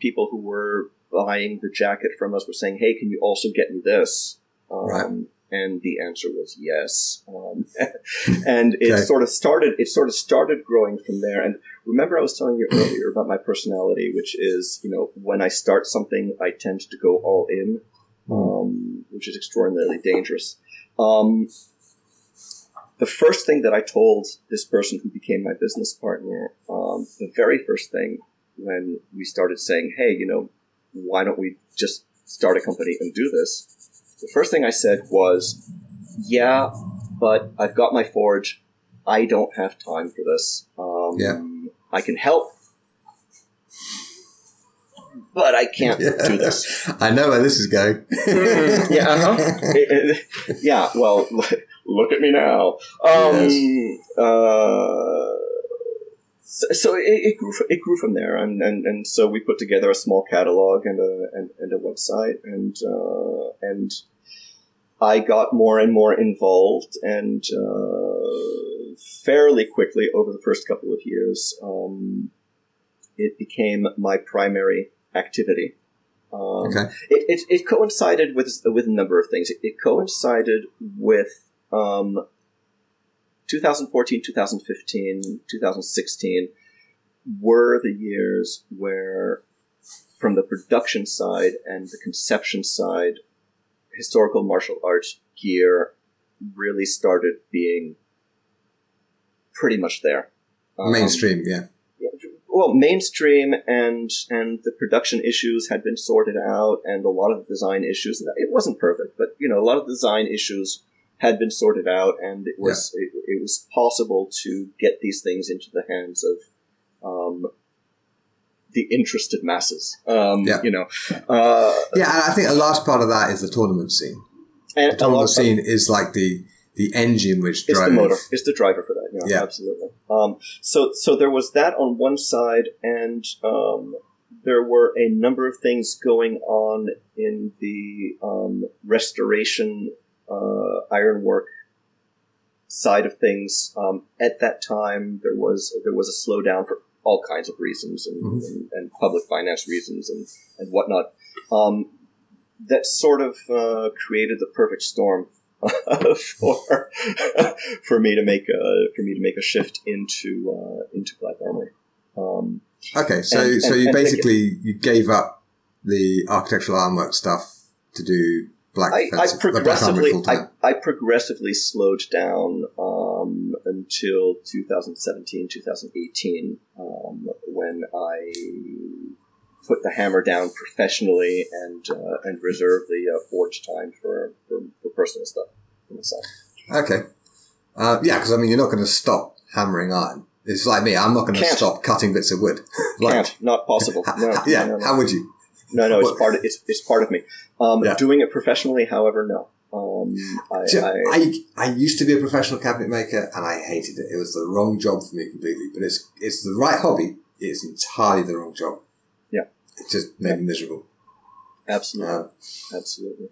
people who were buying the jacket from us were saying, hey, can you also get me this? Right. And the answer was yes. And it sort of started growing from there. And remember, I was telling you earlier about my personality, which is, you know, when I start something, I tend to go all in, which is extraordinarily dangerous. The first thing that I told this person who became my business partner, the very first thing when we started saying, hey, you know, why don't we just start a company and do this? The first thing I said was, yeah, but I've got my forge. I don't have time for this. I can help, but I can't do this. I know where this is going. Yeah, well, look at me now. So it grew from there, and so we put together a small catalog and a website, and I got more and more involved, and fairly quickly over the first couple of years, it became my primary activity. It coincided with a number of things. It coincided with 2014, 2015, 2016 were the years where, from the production side and the conception side, historical martial arts gear really started being pretty much there. Mainstream, Well, mainstream, and the production issues had been sorted out, and a lot of the design issues. It wasn't perfect, but you know, a lot of design issues had been sorted out, and it was it was possible to get these things into the hands of the interested masses. You know, and I think a large part of that is the tournament scene. And the tournament scene is like the engine which drives. It's the motor. It's the driver for that. Yeah, absolutely. So there was that on one side, and there were a number of things going on in the restoration ironwork side of things. At that time, there was a slowdown for all kinds of reasons, and public finance reasons and whatnot. That sort of created the perfect storm. for me to make a shift into Black Armoury. So you gave up the architectural ironwork stuff to do black. I progressively slowed down until 2017, 2018, when I put the hammer down professionally and reserve the forge time for personal stuff for myself. Okay. Because I mean, you're not going to stop hammering iron. It's like me. I'm not going to stop cutting bits of wood. Like, can't. Not possible. No, no. How would you? No. It's part of me. Doing it professionally, however, no. I used to be a professional cabinet maker, and I hated it. It was the wrong job for me completely. But it's the right hobby. It's entirely the wrong job. It just made me miserable. Absolutely.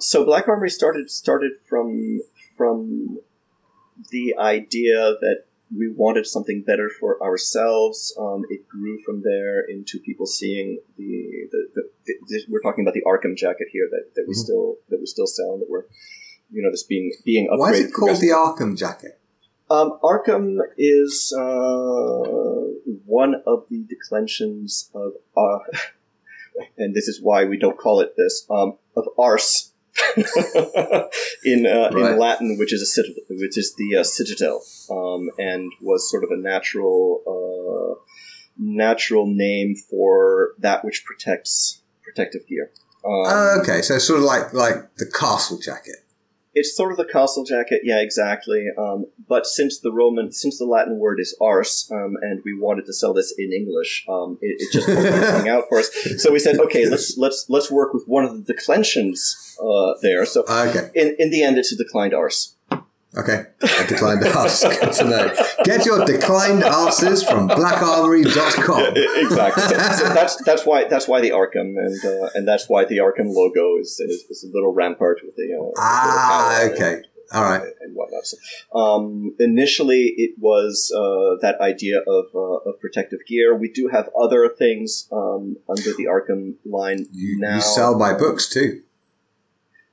So Black Armoury started from the idea that we wanted something better for ourselves. It grew from there into people seeing the we're talking about the Arkham jacket here that we still sell, and that we're, you know, this being upgraded. Why is it called the Arkham jacket? Arkham is one of the declensions of, and this is why we don't call it this, of Ars in Latin, which is the citadel, and was sort of a natural name for that which protects protective gear. So sort of like the castle jacket. It's sort of the castle jacket, yeah, exactly. But since the Latin word is arse, and we wanted to sell this in English, it just wasn't working out for us. So we said, okay, let's work with one of the declensions there. So okay. In the end, it's a declined arse. Okay, I declined arse. Good to know. Get your declined arses from blackarmory.com. Yeah, exactly. So that's why the Arkham and that's why the Arkham logo is a little rampart with the okay, all right, and whatnot. So, initially, it was that idea of protective gear. We do have other things under the Arkham line now. You sell my books too.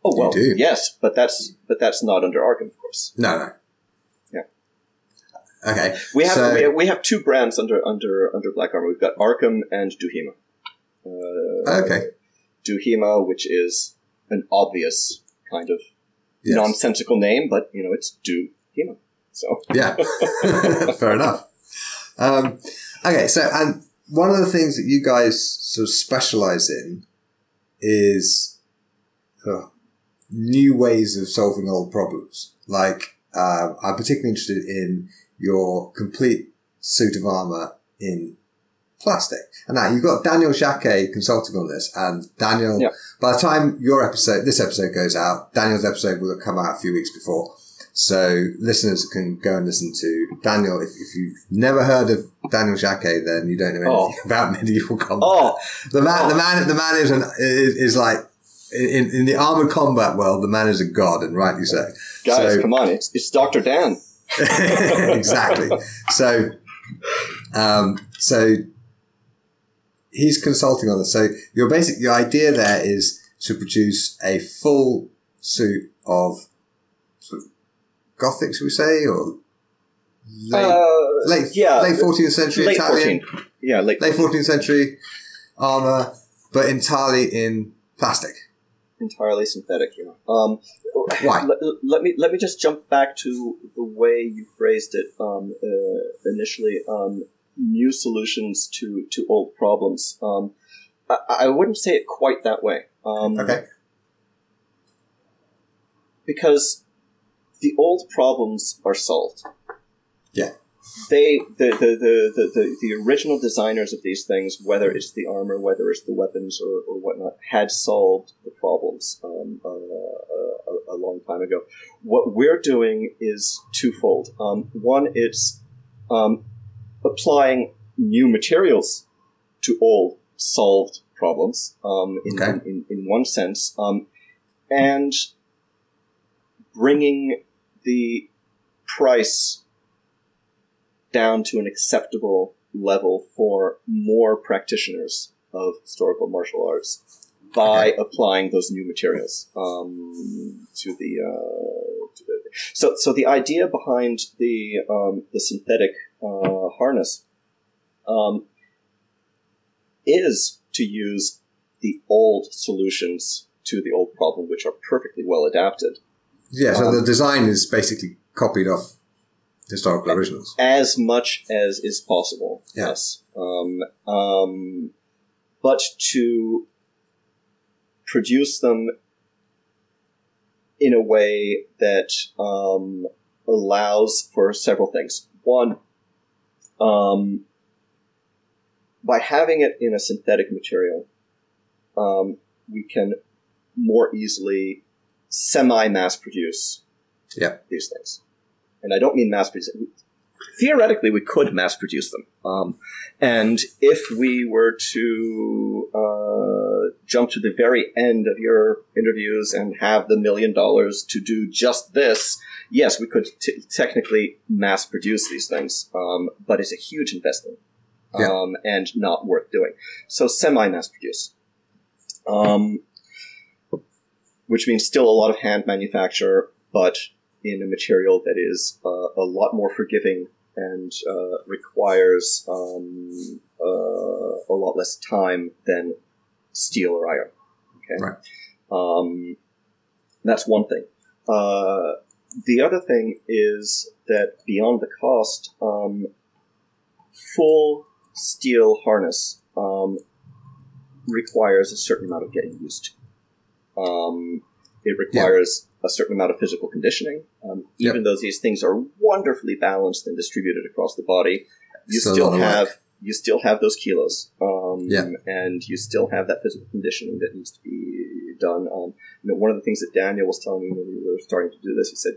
Oh well, yes, but that's not under Arkham, of course. No. Yeah. Okay. We have two brands under Black Armor. We've got Arkham and Duhima. Okay. Duhima, which is an obvious kind of nonsensical name, but it's Duhima. So yeah, fair enough. Okay, so and one of the things that you guys sort of specialize in is. New ways of solving old problems. Like, I'm particularly interested in your complete suit of armor in plastic. And now you've got Daniel Jacquet consulting on this, and Daniel, by the time this episode goes out, Daniel's episode will have come out a few weeks before. So listeners can go and listen to Daniel. If you've never heard of Daniel Jacquet, then you don't know anything about medieval combat. The man is like, in the armored combat world, the man is a god, and rightly so. Guys, come on, it's Dr. Dan. Exactly. So he's consulting on this. So your idea there is to produce a full suit of sort of Gothic, should we say, or late 14th century Italian, late 14th century armor, but entirely in plastic. Entirely synthetic, Why? Let me just jump back to the way you phrased it initially. New solutions to old problems. I wouldn't say it quite that way. Okay. Because the old problems are solved. Yeah. The original designers of these things, whether it's the armor, whether it's the weapons or whatnot, had solved the problems a long time ago. What we're doing is twofold. One, it's applying new materials to old solved problems in one sense, and bringing the price down to an acceptable level for more practitioners of historical martial arts by applying those new materials to the. So the idea behind the synthetic harness is to use the old solutions to the old problem, which are perfectly well adapted. Yeah. So the design is basically copied off historical originals. As much as is possible, yes. But to produce them in a way that allows for several things. One, by having it in a synthetic material, we can more easily semi-mass produce these things. And I don't mean mass produce. Theoretically, we could mass produce them. And if we were to jump to the very end of your interviews and have the $1 million to do just this, yes, we could technically mass produce these things. But it's a huge investment and not worth doing. So semi-mass produce. Which means still a lot of hand manufacture, but in a material that is a lot more forgiving and requires a lot less time than steel or iron. Okay, right. That's one thing. The other thing is that beyond the cost, full steel harness requires a certain amount of getting used to. It requires a certain amount of physical conditioning. Even though these things are wonderfully balanced and distributed across the body, you still have those kilos, and you still have that physical conditioning that needs to be done. One of the things that Daniel was telling me when we were starting to do this, he said,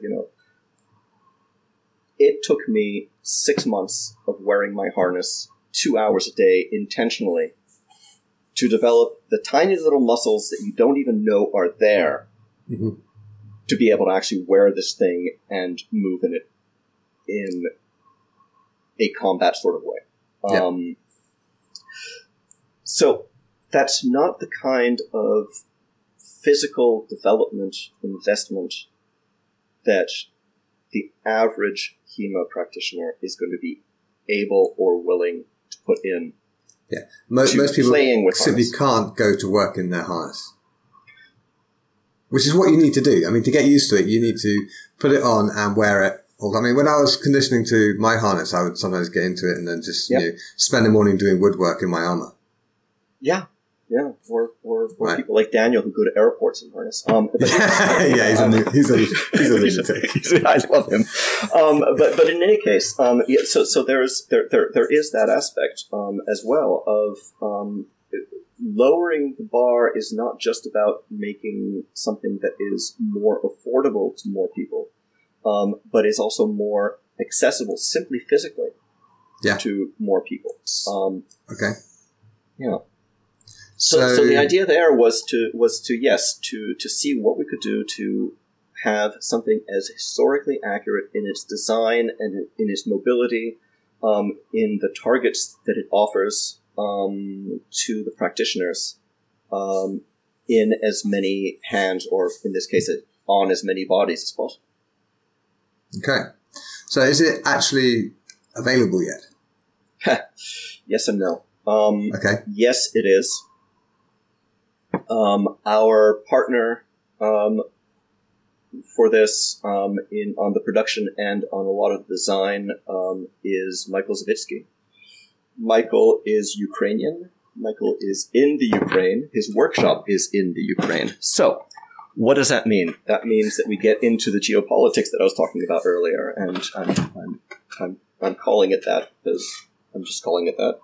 it took me 6 months of wearing my harness 2 hours a day intentionally to develop the tiny little muscles that you don't even know are there to be able to actually wear this thing and move in it in a combat sort of way. So that's not the kind of physical development investment that the average HEMA practitioner is going to be able or willing to put in. Yeah, most people simply can't go to work in their harness, which is what you need to do. I mean, to get used to it, you need to put it on and wear it. I mean, when I was conditioning to my harness, I would sometimes get into it and then just spend the morning doing woodwork in my armor. Yeah, yeah, or right. People like Daniel who go to airports in harness. He's a lunatic. I love him. But in any case, so there is that aspect as well of lowering the bar is not just about making something that is more affordable to more people. But is also more accessible simply physically to more people. So the idea there was to see what we could do to have something as historically accurate in its design and in its mobility, in the targets that it offers to the practitioners, in as many hands, or in this case, on as many bodies as possible. Okay. So is it actually available yet? Yes and no. Okay. Yes, it is. Our partner for this on the production and on a lot of design is Michael Zavitsky. Michael is Ukrainian. Michael is in the Ukraine. His workshop is in the Ukraine. So what does that mean? That means that we get into the geopolitics that I was talking about earlier, and I'm calling it that because I'm just calling it that.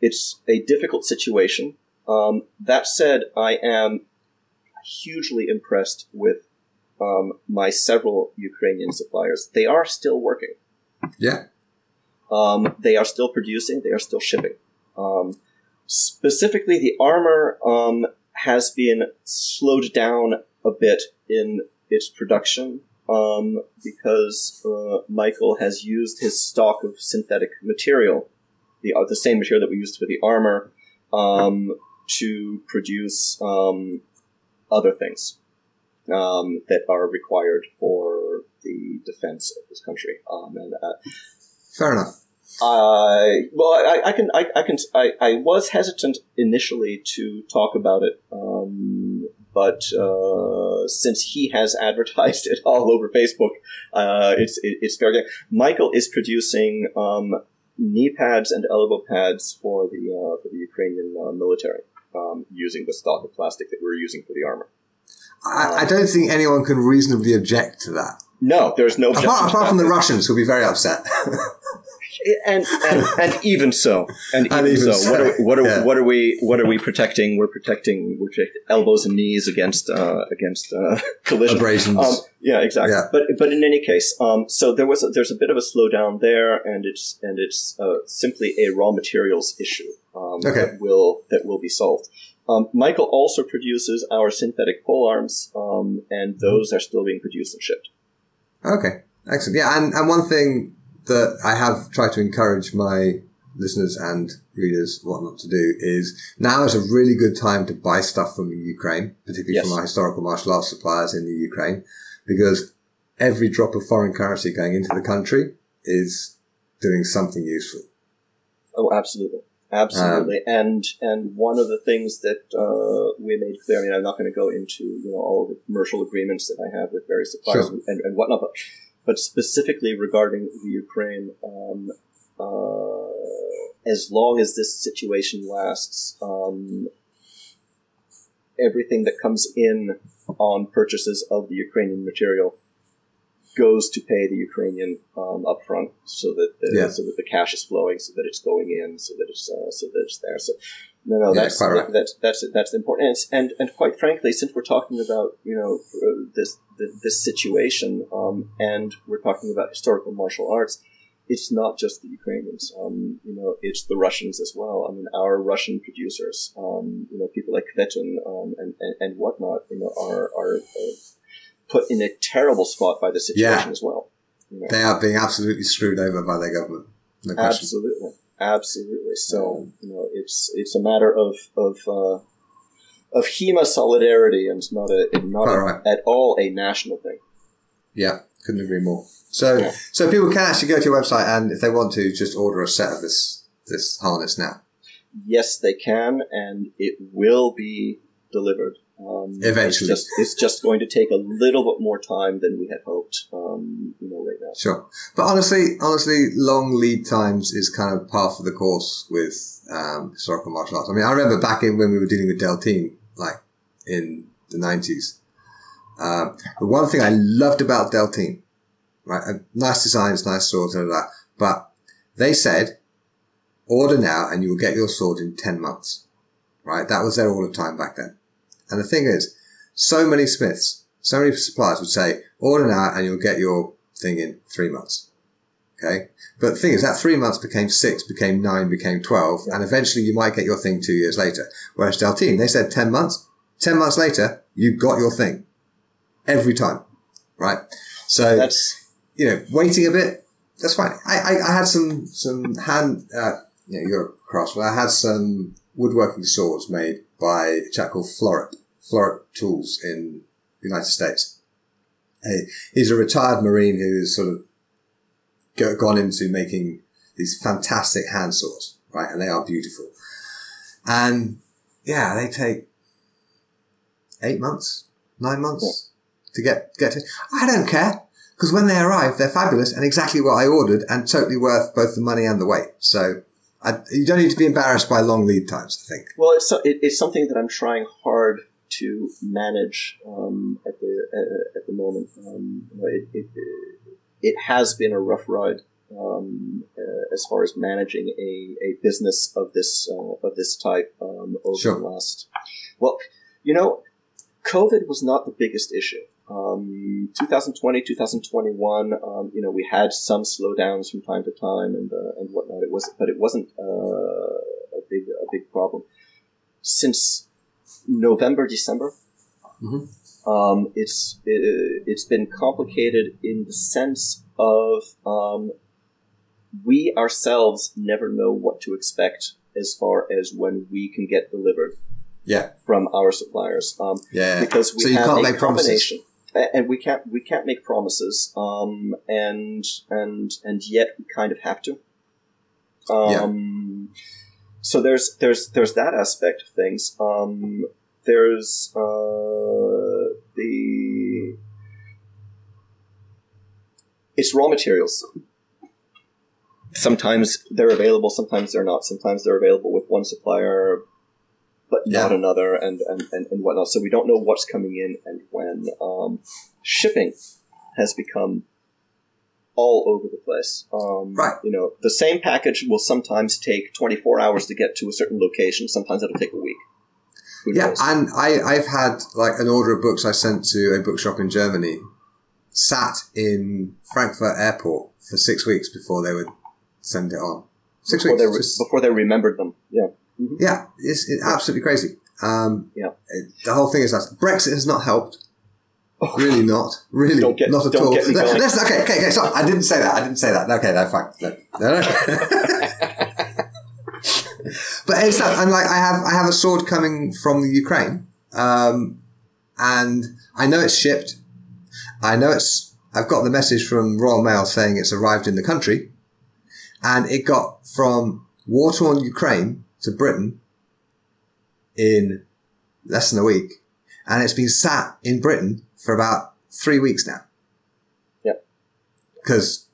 It's a difficult situation. That said, I am hugely impressed with my several Ukrainian suppliers. They are still working. Yeah. They are still producing. They are still shipping. Specifically, the armor has been slowed down a bit in its production because Michael has used his stock of synthetic material, the same material that we used for the armor, to produce other things that are required for the defense of this country. Fair enough. I was hesitant initially to talk about it, but since he has advertised it all over Facebook, it's fair game. Michael is producing knee pads and elbow pads for the Ukrainian military using the stock of plastic that we're using for the armor. I don't think anyone can reasonably object to that. No, there's no objection. Apart from the Russians, who'll be very upset. And even so, and even so. What are we protecting? We're protecting elbows and knees against collision abrasions. Exactly. Yeah. But in any case, so there's a bit of a slowdown there, and it's simply a raw materials issue that will be solved. Michael also produces our synthetic pole arms, and those are still being produced and shipped. Okay, excellent. Yeah, and one thing that I have tried to encourage my listeners and readers whatnot to do is now is a really good time to buy stuff from Ukraine, particularly from our historical martial arts suppliers in the Ukraine, because every drop of foreign currency going into the country is doing something useful. Oh, absolutely. Absolutely. And one of the things that we made clear, I mean, I'm not going to go into all the commercial agreements that I have with various suppliers and whatnot, but specifically regarding the Ukraine, as long as this situation lasts, everything that comes in on purchases of the Ukrainian material goes to pay the Ukrainian upfront, so that the cash is flowing, so that it's going in, so that it's there. So that's important. And quite frankly, since we're talking about this situation, and we're talking about historical martial arts, it's not just the Ukrainians. It's the Russians as well. I mean, our Russian producers, people like Kvetin and whatnot, are put in a terrible spot by the situation as well. They are being absolutely screwed over by their government. No question. Absolutely. So it's a matter of HEMA solidarity, and not at all a national thing. Yeah, couldn't agree more. So people can actually go to your website and, if they want to, just order a set of this harness now. Yes, they can, and it will be delivered. Eventually. It's just going to take a little bit more time than we had hoped, right now. Sure. But honestly, long lead times is kind of par for the course with historical martial arts. I mean, I remember back in when we were dealing with Deltine, like in the 90s. But one thing I loved about Deltine, right? Nice designs, nice swords, and all that. But they said, order now and you will get your sword in 10 months, right? That was their order time back then. And the thing is, so many smiths, so many suppliers would say, order now and you'll get your thing in 3 months. Okay? But the thing is, that 3 months became 6, became 9, became 12, and eventually you might get your thing 2 years later. Whereas Deltine, they said 10 months. 10 months later, you got your thing. Every time. Right? So, waiting a bit, that's fine. I had some hand, you're a craftsman, I had some woodworking swords made by a chap called Florip Tools in the United States. He's a retired Marine who's sort of gone into making these fantastic hand swords, right? And they are beautiful. And yeah, they take 8 months, 9 months to get to. I don't care, because when they arrive, they're fabulous and exactly what I ordered and totally worth both the money and the weight. So you don't need to be embarrassed by long lead times, I think. Well, it's something that I'm trying hard to manage at the moment. It has been a rough ride as far as managing a business of this type over the last. Well, COVID was not the biggest issue. 2020, 2021, we had some slowdowns from time to time and whatnot. It wasn't a big problem. Since November, December, it's been complicated in the sense of we ourselves never know what to expect as far as when we can get delivered. Yeah, from our suppliers. Because we have a combination. And we can't make promises, and yet we kind of have to. So there's that aspect of things. There's it's raw materials. Sometimes they're available, sometimes they're not. Sometimes they're available with one supplier, but not another, and whatnot. So we don't know what's coming in and when. Shipping has become all over the place. Right. The same package will sometimes take 24 hours to get to a certain location. Sometimes it'll take a week. Who knows? And I've had like an order of books I sent to a bookshop in Germany, sat in Frankfurt Airport for 6 weeks before they would send it on. Before they remembered them. Yeah. Mm-hmm. Yeah, it's absolutely crazy. The whole thing is that Brexit has not helped. Oh, really not. Really not at all. Don't get me going. Okay, sorry. I didn't say that. Okay, no, fine. No. But it's not. I'm like, I have a sword coming from the Ukraine, and I know it's shipped. I've got the message from Royal Mail saying it's arrived in the country, and it got from war-torn Ukraine to Britain in less than a week, and it's been sat in Britain for about 3 weeks now. Yep. Because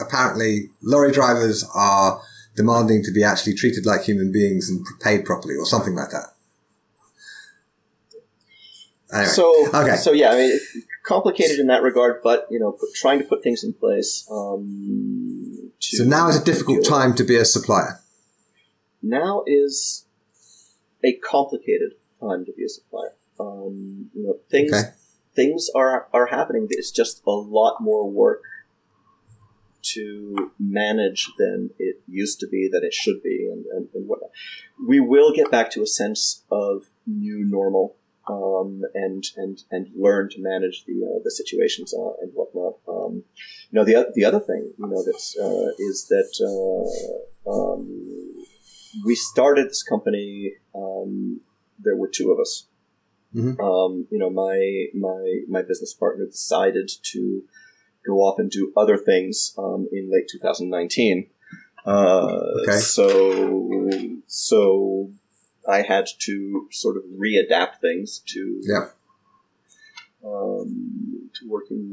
apparently lorry drivers are demanding to be actually treated like human beings and paid properly or something like that. Anyway. So yeah, I mean, complicated in that regard, but you know, trying to put things in place. So now is a difficult time to be a supplier. Now is a complicated time to be a supplier. You know, things are happening. It's just a lot more work to manage than it used to be, than it should be, and whatnot. We will get back to a sense of new normal, and learn to manage the situations and whatnot. You know, the other thing, you know, is that we started this company. There were two of us. Mm-hmm. You know, my business partner decided to go off and do other things in late 2019. Okay. So I had to sort of readapt things to to working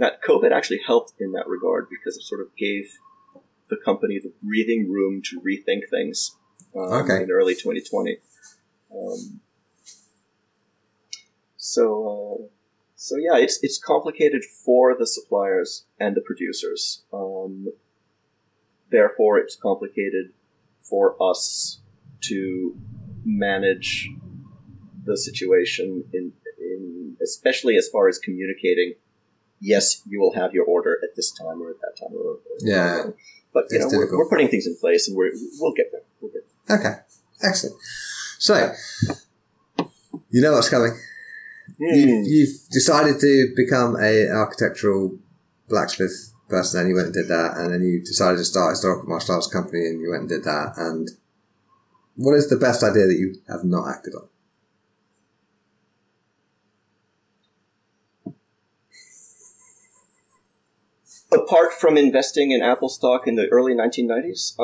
that. COVID actually helped in that regard because it sort of gave the company the breathing room to rethink things in early 2020. So yeah, it's complicated for the suppliers and the producers. Therefore, it's complicated for us to manage the situation in especially as far as communicating. Yes, you will have your order at this time or at that time. But you know, we're putting things in place, and we'll get there. We'll get there. Okay, excellent. So you know what's coming. You've decided to become an architectural blacksmith person, and you went and did that, and then you decided to start a historical martial arts company, and you went and did that. And what is the best idea that you have not acted on? Apart from investing in Apple stock in the early 1990s,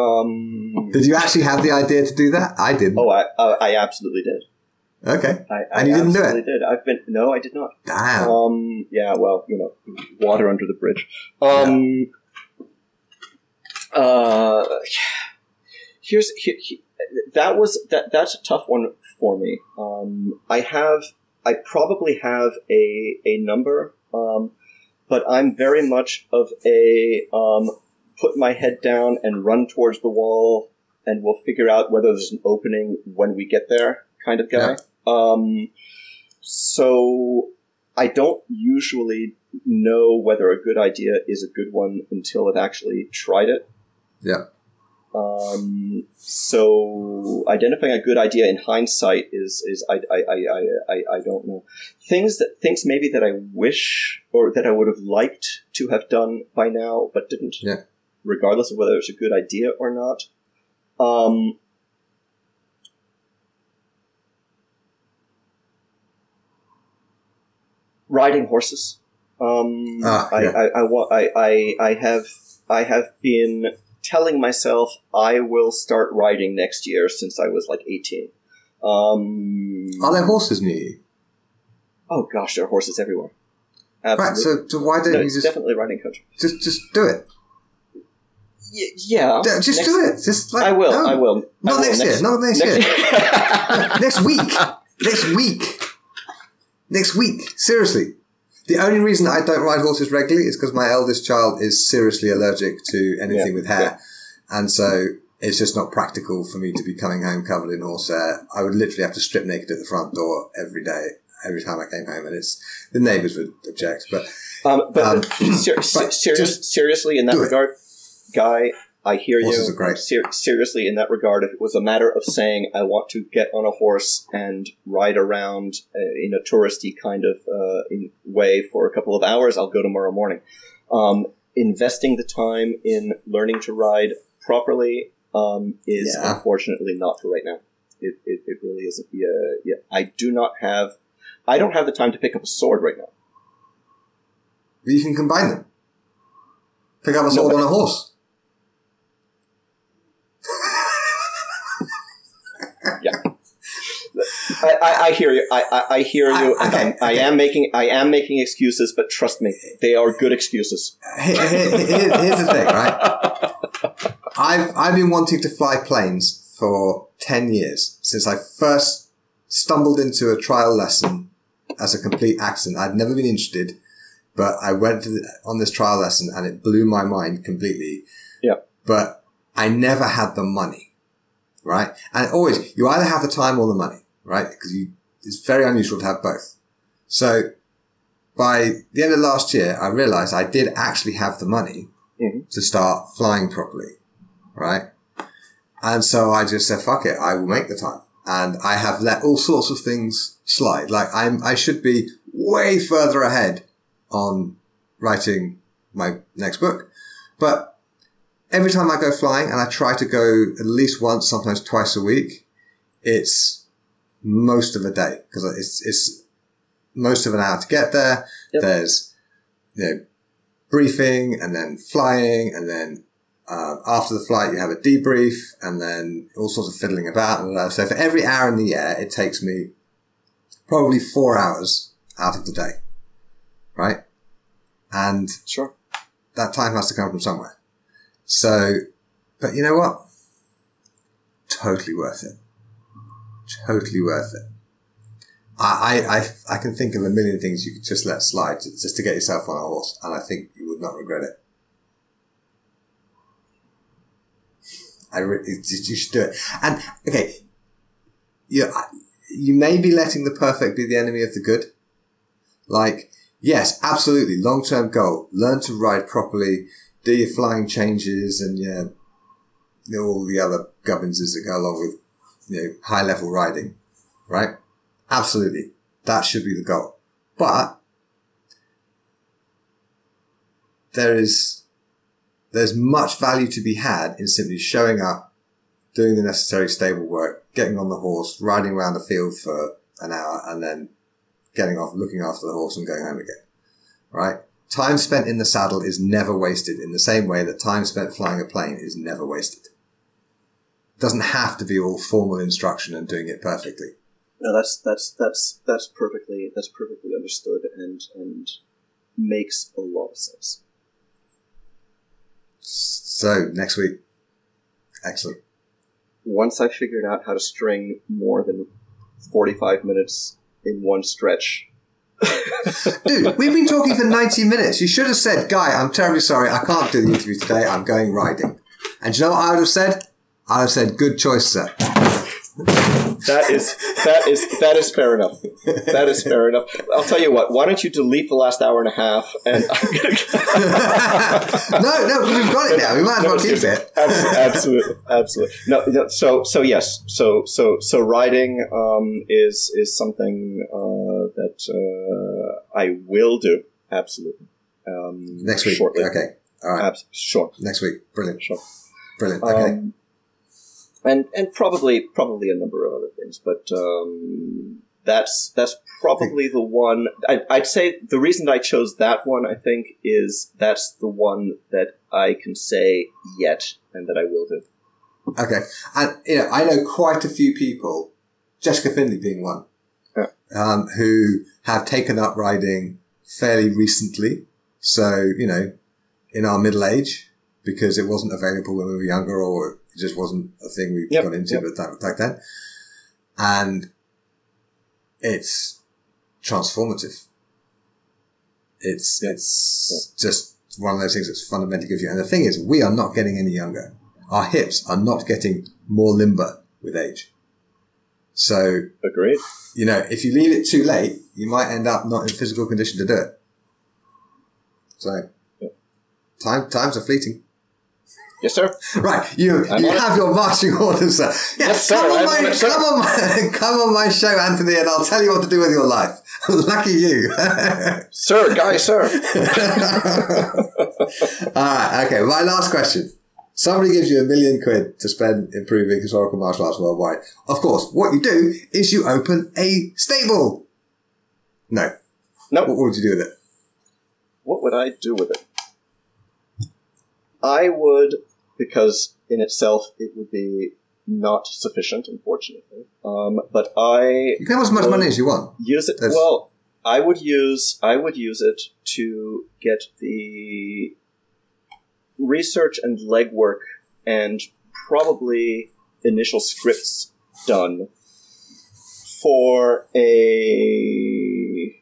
did you actually have the idea to do that? I didn't. Oh, I absolutely did. Okay. And you didn't do it? No, I did not. Damn. Yeah, well, you know, water under the bridge. That's a tough one for me. I probably have a number, but I'm very much of a, put my head down and run towards the wall and we'll figure out whether there's an opening when we get there kind of guy. Yeah. So I don't usually know whether a good idea is a good one until I've actually tried it. Yeah. So identifying a good idea in hindsight is I don't know. Things maybe that I wish or that I would have liked to have done by now, but didn't. Yeah. Regardless of whether it's a good idea or not. Riding horses. I have been telling myself I will start riding next year since I was like 18. Are there horses near you? Oh gosh, there are horses everywhere. Absolutely. Right, so why don't you just definitely riding country? Just do it. Yeah. Just do it. Just like I will. Not next year. Next week. Next week, seriously. The only reason I don't ride horses regularly is because my eldest child is seriously allergic to anything with hair. Yeah. And so it's just not practical for me to be coming home covered in horse hair. I would literally have to strip naked at the front door every day, every time I came home. And the neighbours would object. But seriously, in that regard, Guy, I hear horses you. Horses are great. Seriously, in that regard, if it was a matter of saying I want to get on a horse and ride around in a touristy kind of way for a couple of hours, I'll go tomorrow morning. Investing the time in learning to ride properly is unfortunately not for right now. It really isn't. Yeah. I don't have the time to pick up a sword right now. But you can combine them. Pick up a sword on a horse. Yeah, I hear you. I hear you. I am making excuses, but trust me, they are good excuses. Here's the thing, right? I've been wanting to fly planes for 10 years since I first stumbled into a trial lesson as a complete accident. I'd never been interested, but I went to on this trial lesson and it blew my mind completely. Yeah. But I never had the money, right? And always, you either have the time or the money, right? Because it's very unusual to have both. So by the end of last year, I realized I did actually have the money to start flying properly, right? And so I just said, fuck it, I will make the time. And I have let all sorts of things slide. Like I should be way further ahead on writing my next book. But every time I go flying, and I try to go at least once, sometimes twice a week, it's most of a day, because it's most of an hour to get there. Yep. There's, briefing and then flying, and then after the flight, you have a debrief, and then all sorts of fiddling about. And so for every hour in the air, it takes me probably 4 hours out of the day, right? And sure, that time has to come from somewhere. So, but you know what? Totally worth it. Totally worth it. I can think of a million things you could just let slide just to get yourself on a horse, and I think you would not regret it. You should do it. And, okay, you may be letting the perfect be the enemy of the good. Like, yes, absolutely, long-term goal. Learn to ride properly, do your flying changes and all the other gubbinses that go along with high-level riding, right? Absolutely. That should be the goal. But there's much value to be had in simply showing up, doing the necessary stable work, getting on the horse, riding around the field for an hour, and then getting off, looking after the horse and going home again, right? Time spent in the saddle is never wasted, in the same way that time spent flying a plane is never wasted. It doesn't have to be all formal instruction and doing it perfectly. No, that's perfectly understood and makes a lot of sense. So, next week. Excellent. Once I figured out how to string more than 45 minutes in one stretch. Dude, we've been talking for 90 minutes. You should have said, Guy, I'm terribly sorry. I can't do the interview today. I'm going riding. And do you know what I would have said? I would have said, good choice, sir. That is fair enough. That is fair enough. I'll tell you what. Why don't you delete the last hour and a half? And I'm gonna no, we've got it now. We might as well keep it. Absolutely. No. So yes. So riding is something that I will do. Absolutely. Next week. Shortly. Okay. All right. Sure. Next week. Brilliant. Sure. Brilliant. Okay. And probably a number of other things, but that's probably the one. I'd say the reason I chose that one, I think, is that's the one that I can say yet and that I will do. Okay. And, I know quite a few people, Jessica Findlay being one, who have taken up riding fairly recently. So, in our middle age, because it wasn't available when we were younger, or it just wasn't a thing we got into back then. And it's transformative. It's just one of those things that's fundamentally good for you. And the thing is, we are not getting any younger. Our hips are not getting more limber with age. So, agreed. If you leave it too late, you might end up not in physical condition to do it. So, times are fleeting. Yes, sir. Right, you have your marching orders, sir. Yes, sir. Come on my show, Anthony, and I'll tell you what to do with your life. Lucky you, sir, Guy, sir. All right, okay. My last question: somebody gives you £1 million to spend improving historical martial arts worldwide. Of course, what you do is you open a stable. No. What would you do with it? What would I do with it? I would, because in itself it would be not sufficient, unfortunately. But you can have as much money as you want. Use it. Well, I would use it to get the research and legwork and probably initial scripts done for a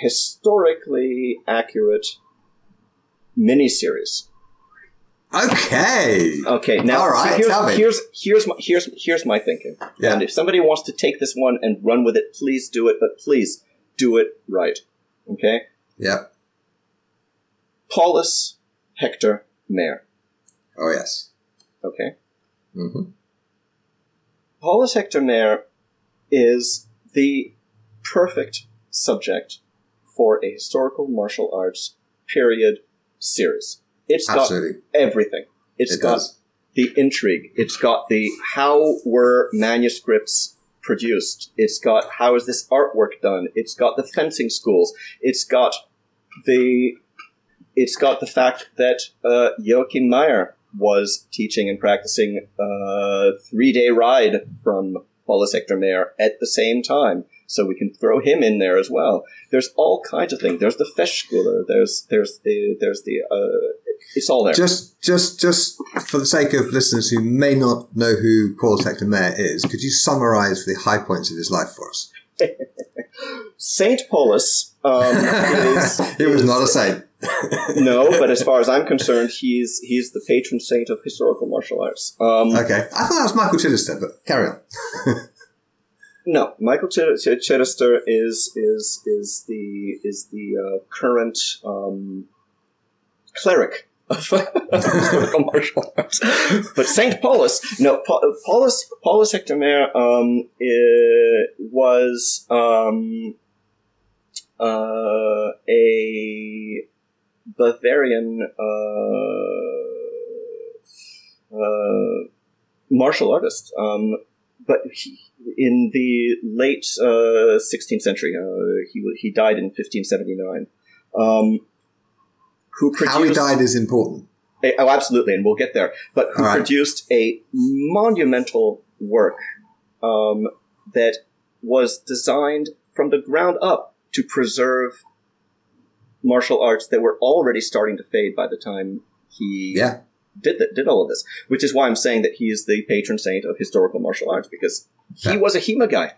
historically accurate miniseries. Okay. Okay. Now, all right, here's my thinking. Yeah. And if somebody wants to take this one and run with it, please do it. But please do it right. Okay. Yeah. Paulus Hector Mayer. Oh yes. Okay. Mm-hmm. Paulus Hector Mayer is the perfect subject for a historical martial arts period series. It's Absolutely. Got everything. It does. The intrigue. It's got the how were manuscripts produced. It's got how is this artwork done. It's got the fencing schools. It's got the fact that Joachim Meyer was teaching and practicing a 3-day ride from Paulus Hector Mayer at the same time. So we can throw him in there as well. There's all kinds of things. There's the Festschule. There's the it's all there. Just for the sake of listeners who may not know who Paulus Hector Mayer is, could you summarize the high points of his life for us? Saint Paulus is... He was not a saint. No, but as far as I'm concerned, he's the patron saint of historical martial arts. Okay. I thought that was Michael Chidester, but carry on. No, Michael Chidester is the current cleric of historical martial arts. But Saint Paulus, no, Paulus Hector Mayer was a Bavarian martial artist, but he. In the late 16th century, he died in 1579. How he died is important. Absolutely, and we'll get there. But who produced a monumental work that was designed from the ground up to preserve martial arts that were already starting to fade by the time he... Yeah. did all of this, which is why I'm saying that he is the patron saint of historical martial arts, because he was a HEMA guy.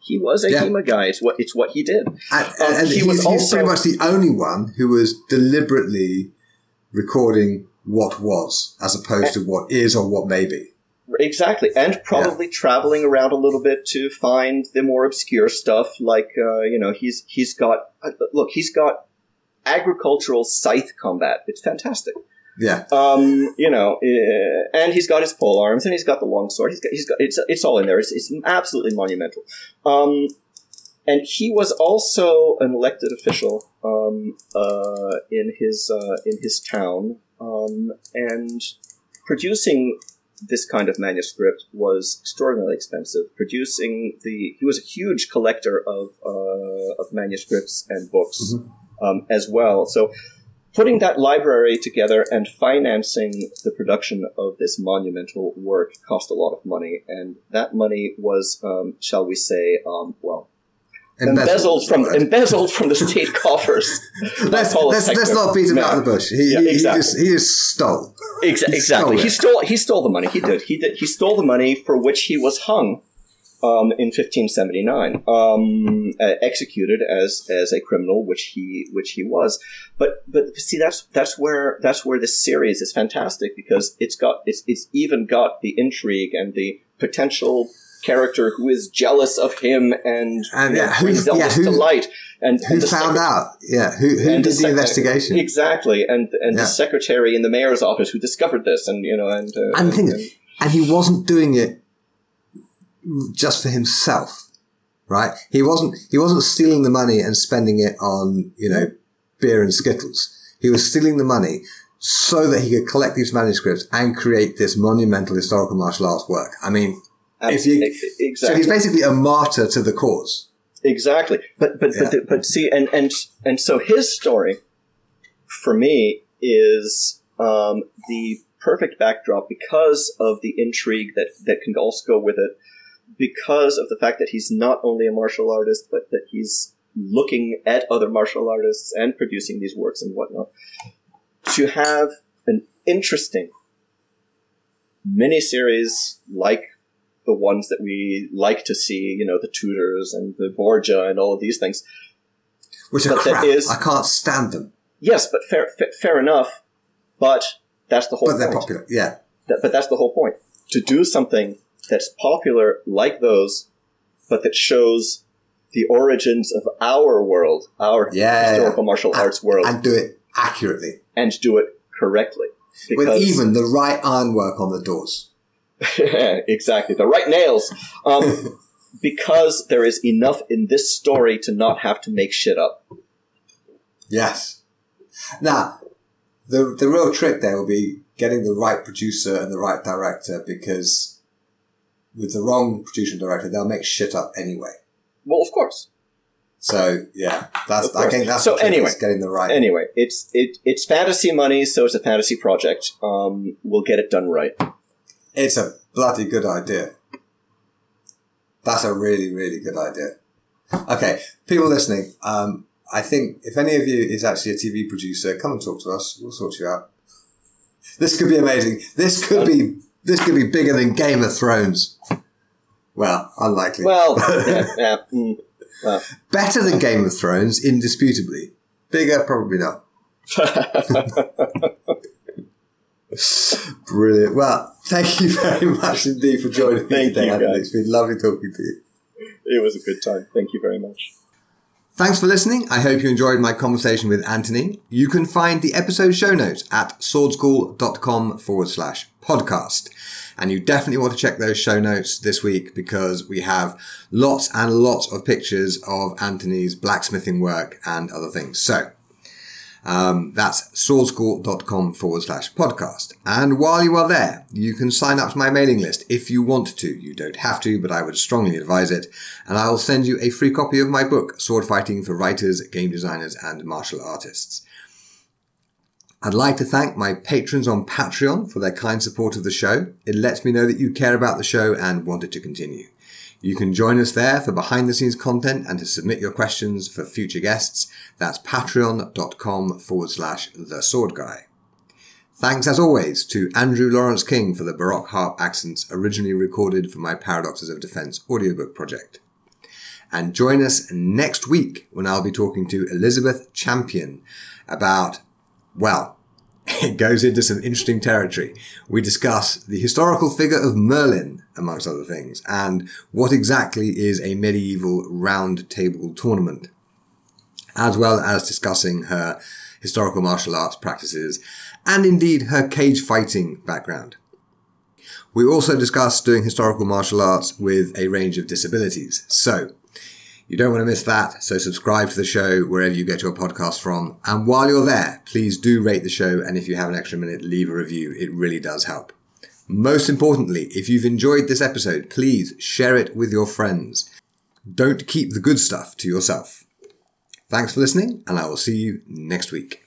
He was a HEMA guy. It's what he did. And he's pretty much the only one who was deliberately recording what was, as opposed to what is or what may be. Exactly, and probably traveling around a little bit to find the more obscure stuff, like, he's got agricultural scythe combat. It's fantastic. Yeah. And he's got his pole arms, and he's got the long sword. He's got it's all in there. It's absolutely monumental. And he was also an elected official in his town, and producing this kind of manuscript was extraordinarily expensive. He was a huge collector of manuscripts and books, mm-hmm. As well. So. Putting that library together and financing the production of this monumental work cost a lot of money, and that money was, shall we say, embezzled from the state coffers. Let's not beat him out of the bush. He just stole. Exactly. He stole the money. He stole the money for which he was hung. In 1579, executed as a criminal, which he was. But see, that's where this series is fantastic, because it's even got the intrigue and the potential character who is jealous of him and who to light. And who found out? Yeah, who did the investigation? Exactly, and the secretary in the mayor's office who discovered this, and he wasn't doing it just for himself, right? He wasn't stealing the money and spending it on, beer and Skittles. He was stealing the money so that he could collect these manuscripts and create this monumental historical martial arts work. I mean, so he's basically a martyr to the cause. Exactly. But see, and so his story for me is, the perfect backdrop because of the intrigue that can also go with it. Because of the fact that he's not only a martial artist, but that he's looking at other martial artists and producing these works and whatnot, to have an interesting miniseries like the ones that we like to see, the Tudors and the Borgia and all of these things. Which are crap. I can't stand them. Yes, but fair enough. But that's the whole point. But they're popular, yeah. But that's the whole point. To do something that's popular like those, but that shows the origins of our world, our historical martial arts world. And do it accurately. And do it correctly. With even the right ironwork on the doors. Exactly. The right nails. Because there is enough in this story to not have to make shit up. Yes. Now, the real trick there will be getting the right producer and the right director, because with the wrong producer and director, they'll make shit up anyway. Well, of course. So, yeah, I think that's so the trick, is getting the right. Anyway, it's fantasy money, so it's a fantasy project. We'll get it done right. It's a bloody good idea. That's a really, really good idea. Okay, people listening, I think if any of you is actually a TV producer, come and talk to us. We'll sort you out. This could be amazing. This could be bigger than Game of Thrones. Well, unlikely. Well, yeah. Mm, well. Better than Game of Thrones, indisputably. Bigger, probably not. Brilliant. Well, thank you very much indeed for joining me today, Anthony. It's been lovely talking to you. It was a good time. Thank you very much. Thanks for listening. I hope you enjoyed my conversation with Anthony. You can find the episode show notes at swordschool.com/podcast. And you definitely want to check those show notes this week, because we have lots and lots of pictures of Anthony's blacksmithing work and other things. So that's swordschool.com/podcast. And while you are there, you can sign up to my mailing list if you want to. You don't have to, but I would strongly advise it. And I'll send you a free copy of my book, Sword Fighting for Writers, Game Designers, and Martial Artists. I'd like to thank my patrons on Patreon for their kind support of the show. It lets me know that you care about the show and want it to continue. You can join us there for behind-the-scenes content and to submit your questions for future guests. That's patreon.com/theswordguy. Thanks, as always, to Andrew Lawrence King for the Baroque harp accents originally recorded for my Paradoxes of Defence audiobook project. And join us next week when I'll be talking to Elizabeth Champion about, well, it goes into some interesting territory. We discuss the historical figure of Merlin, amongst other things, and what exactly is a medieval round table tournament, as well as discussing her historical martial arts practices and indeed her cage fighting background. We also discuss doing historical martial arts with a range of disabilities. So you don't want to miss that, so subscribe to the show wherever you get your podcast from. And while you're there, please do rate the show, and if you have an extra minute, leave a review. It really does help. Most importantly, if you've enjoyed this episode, please share it with your friends. Don't keep the good stuff to yourself. Thanks for listening, and I will see you next week.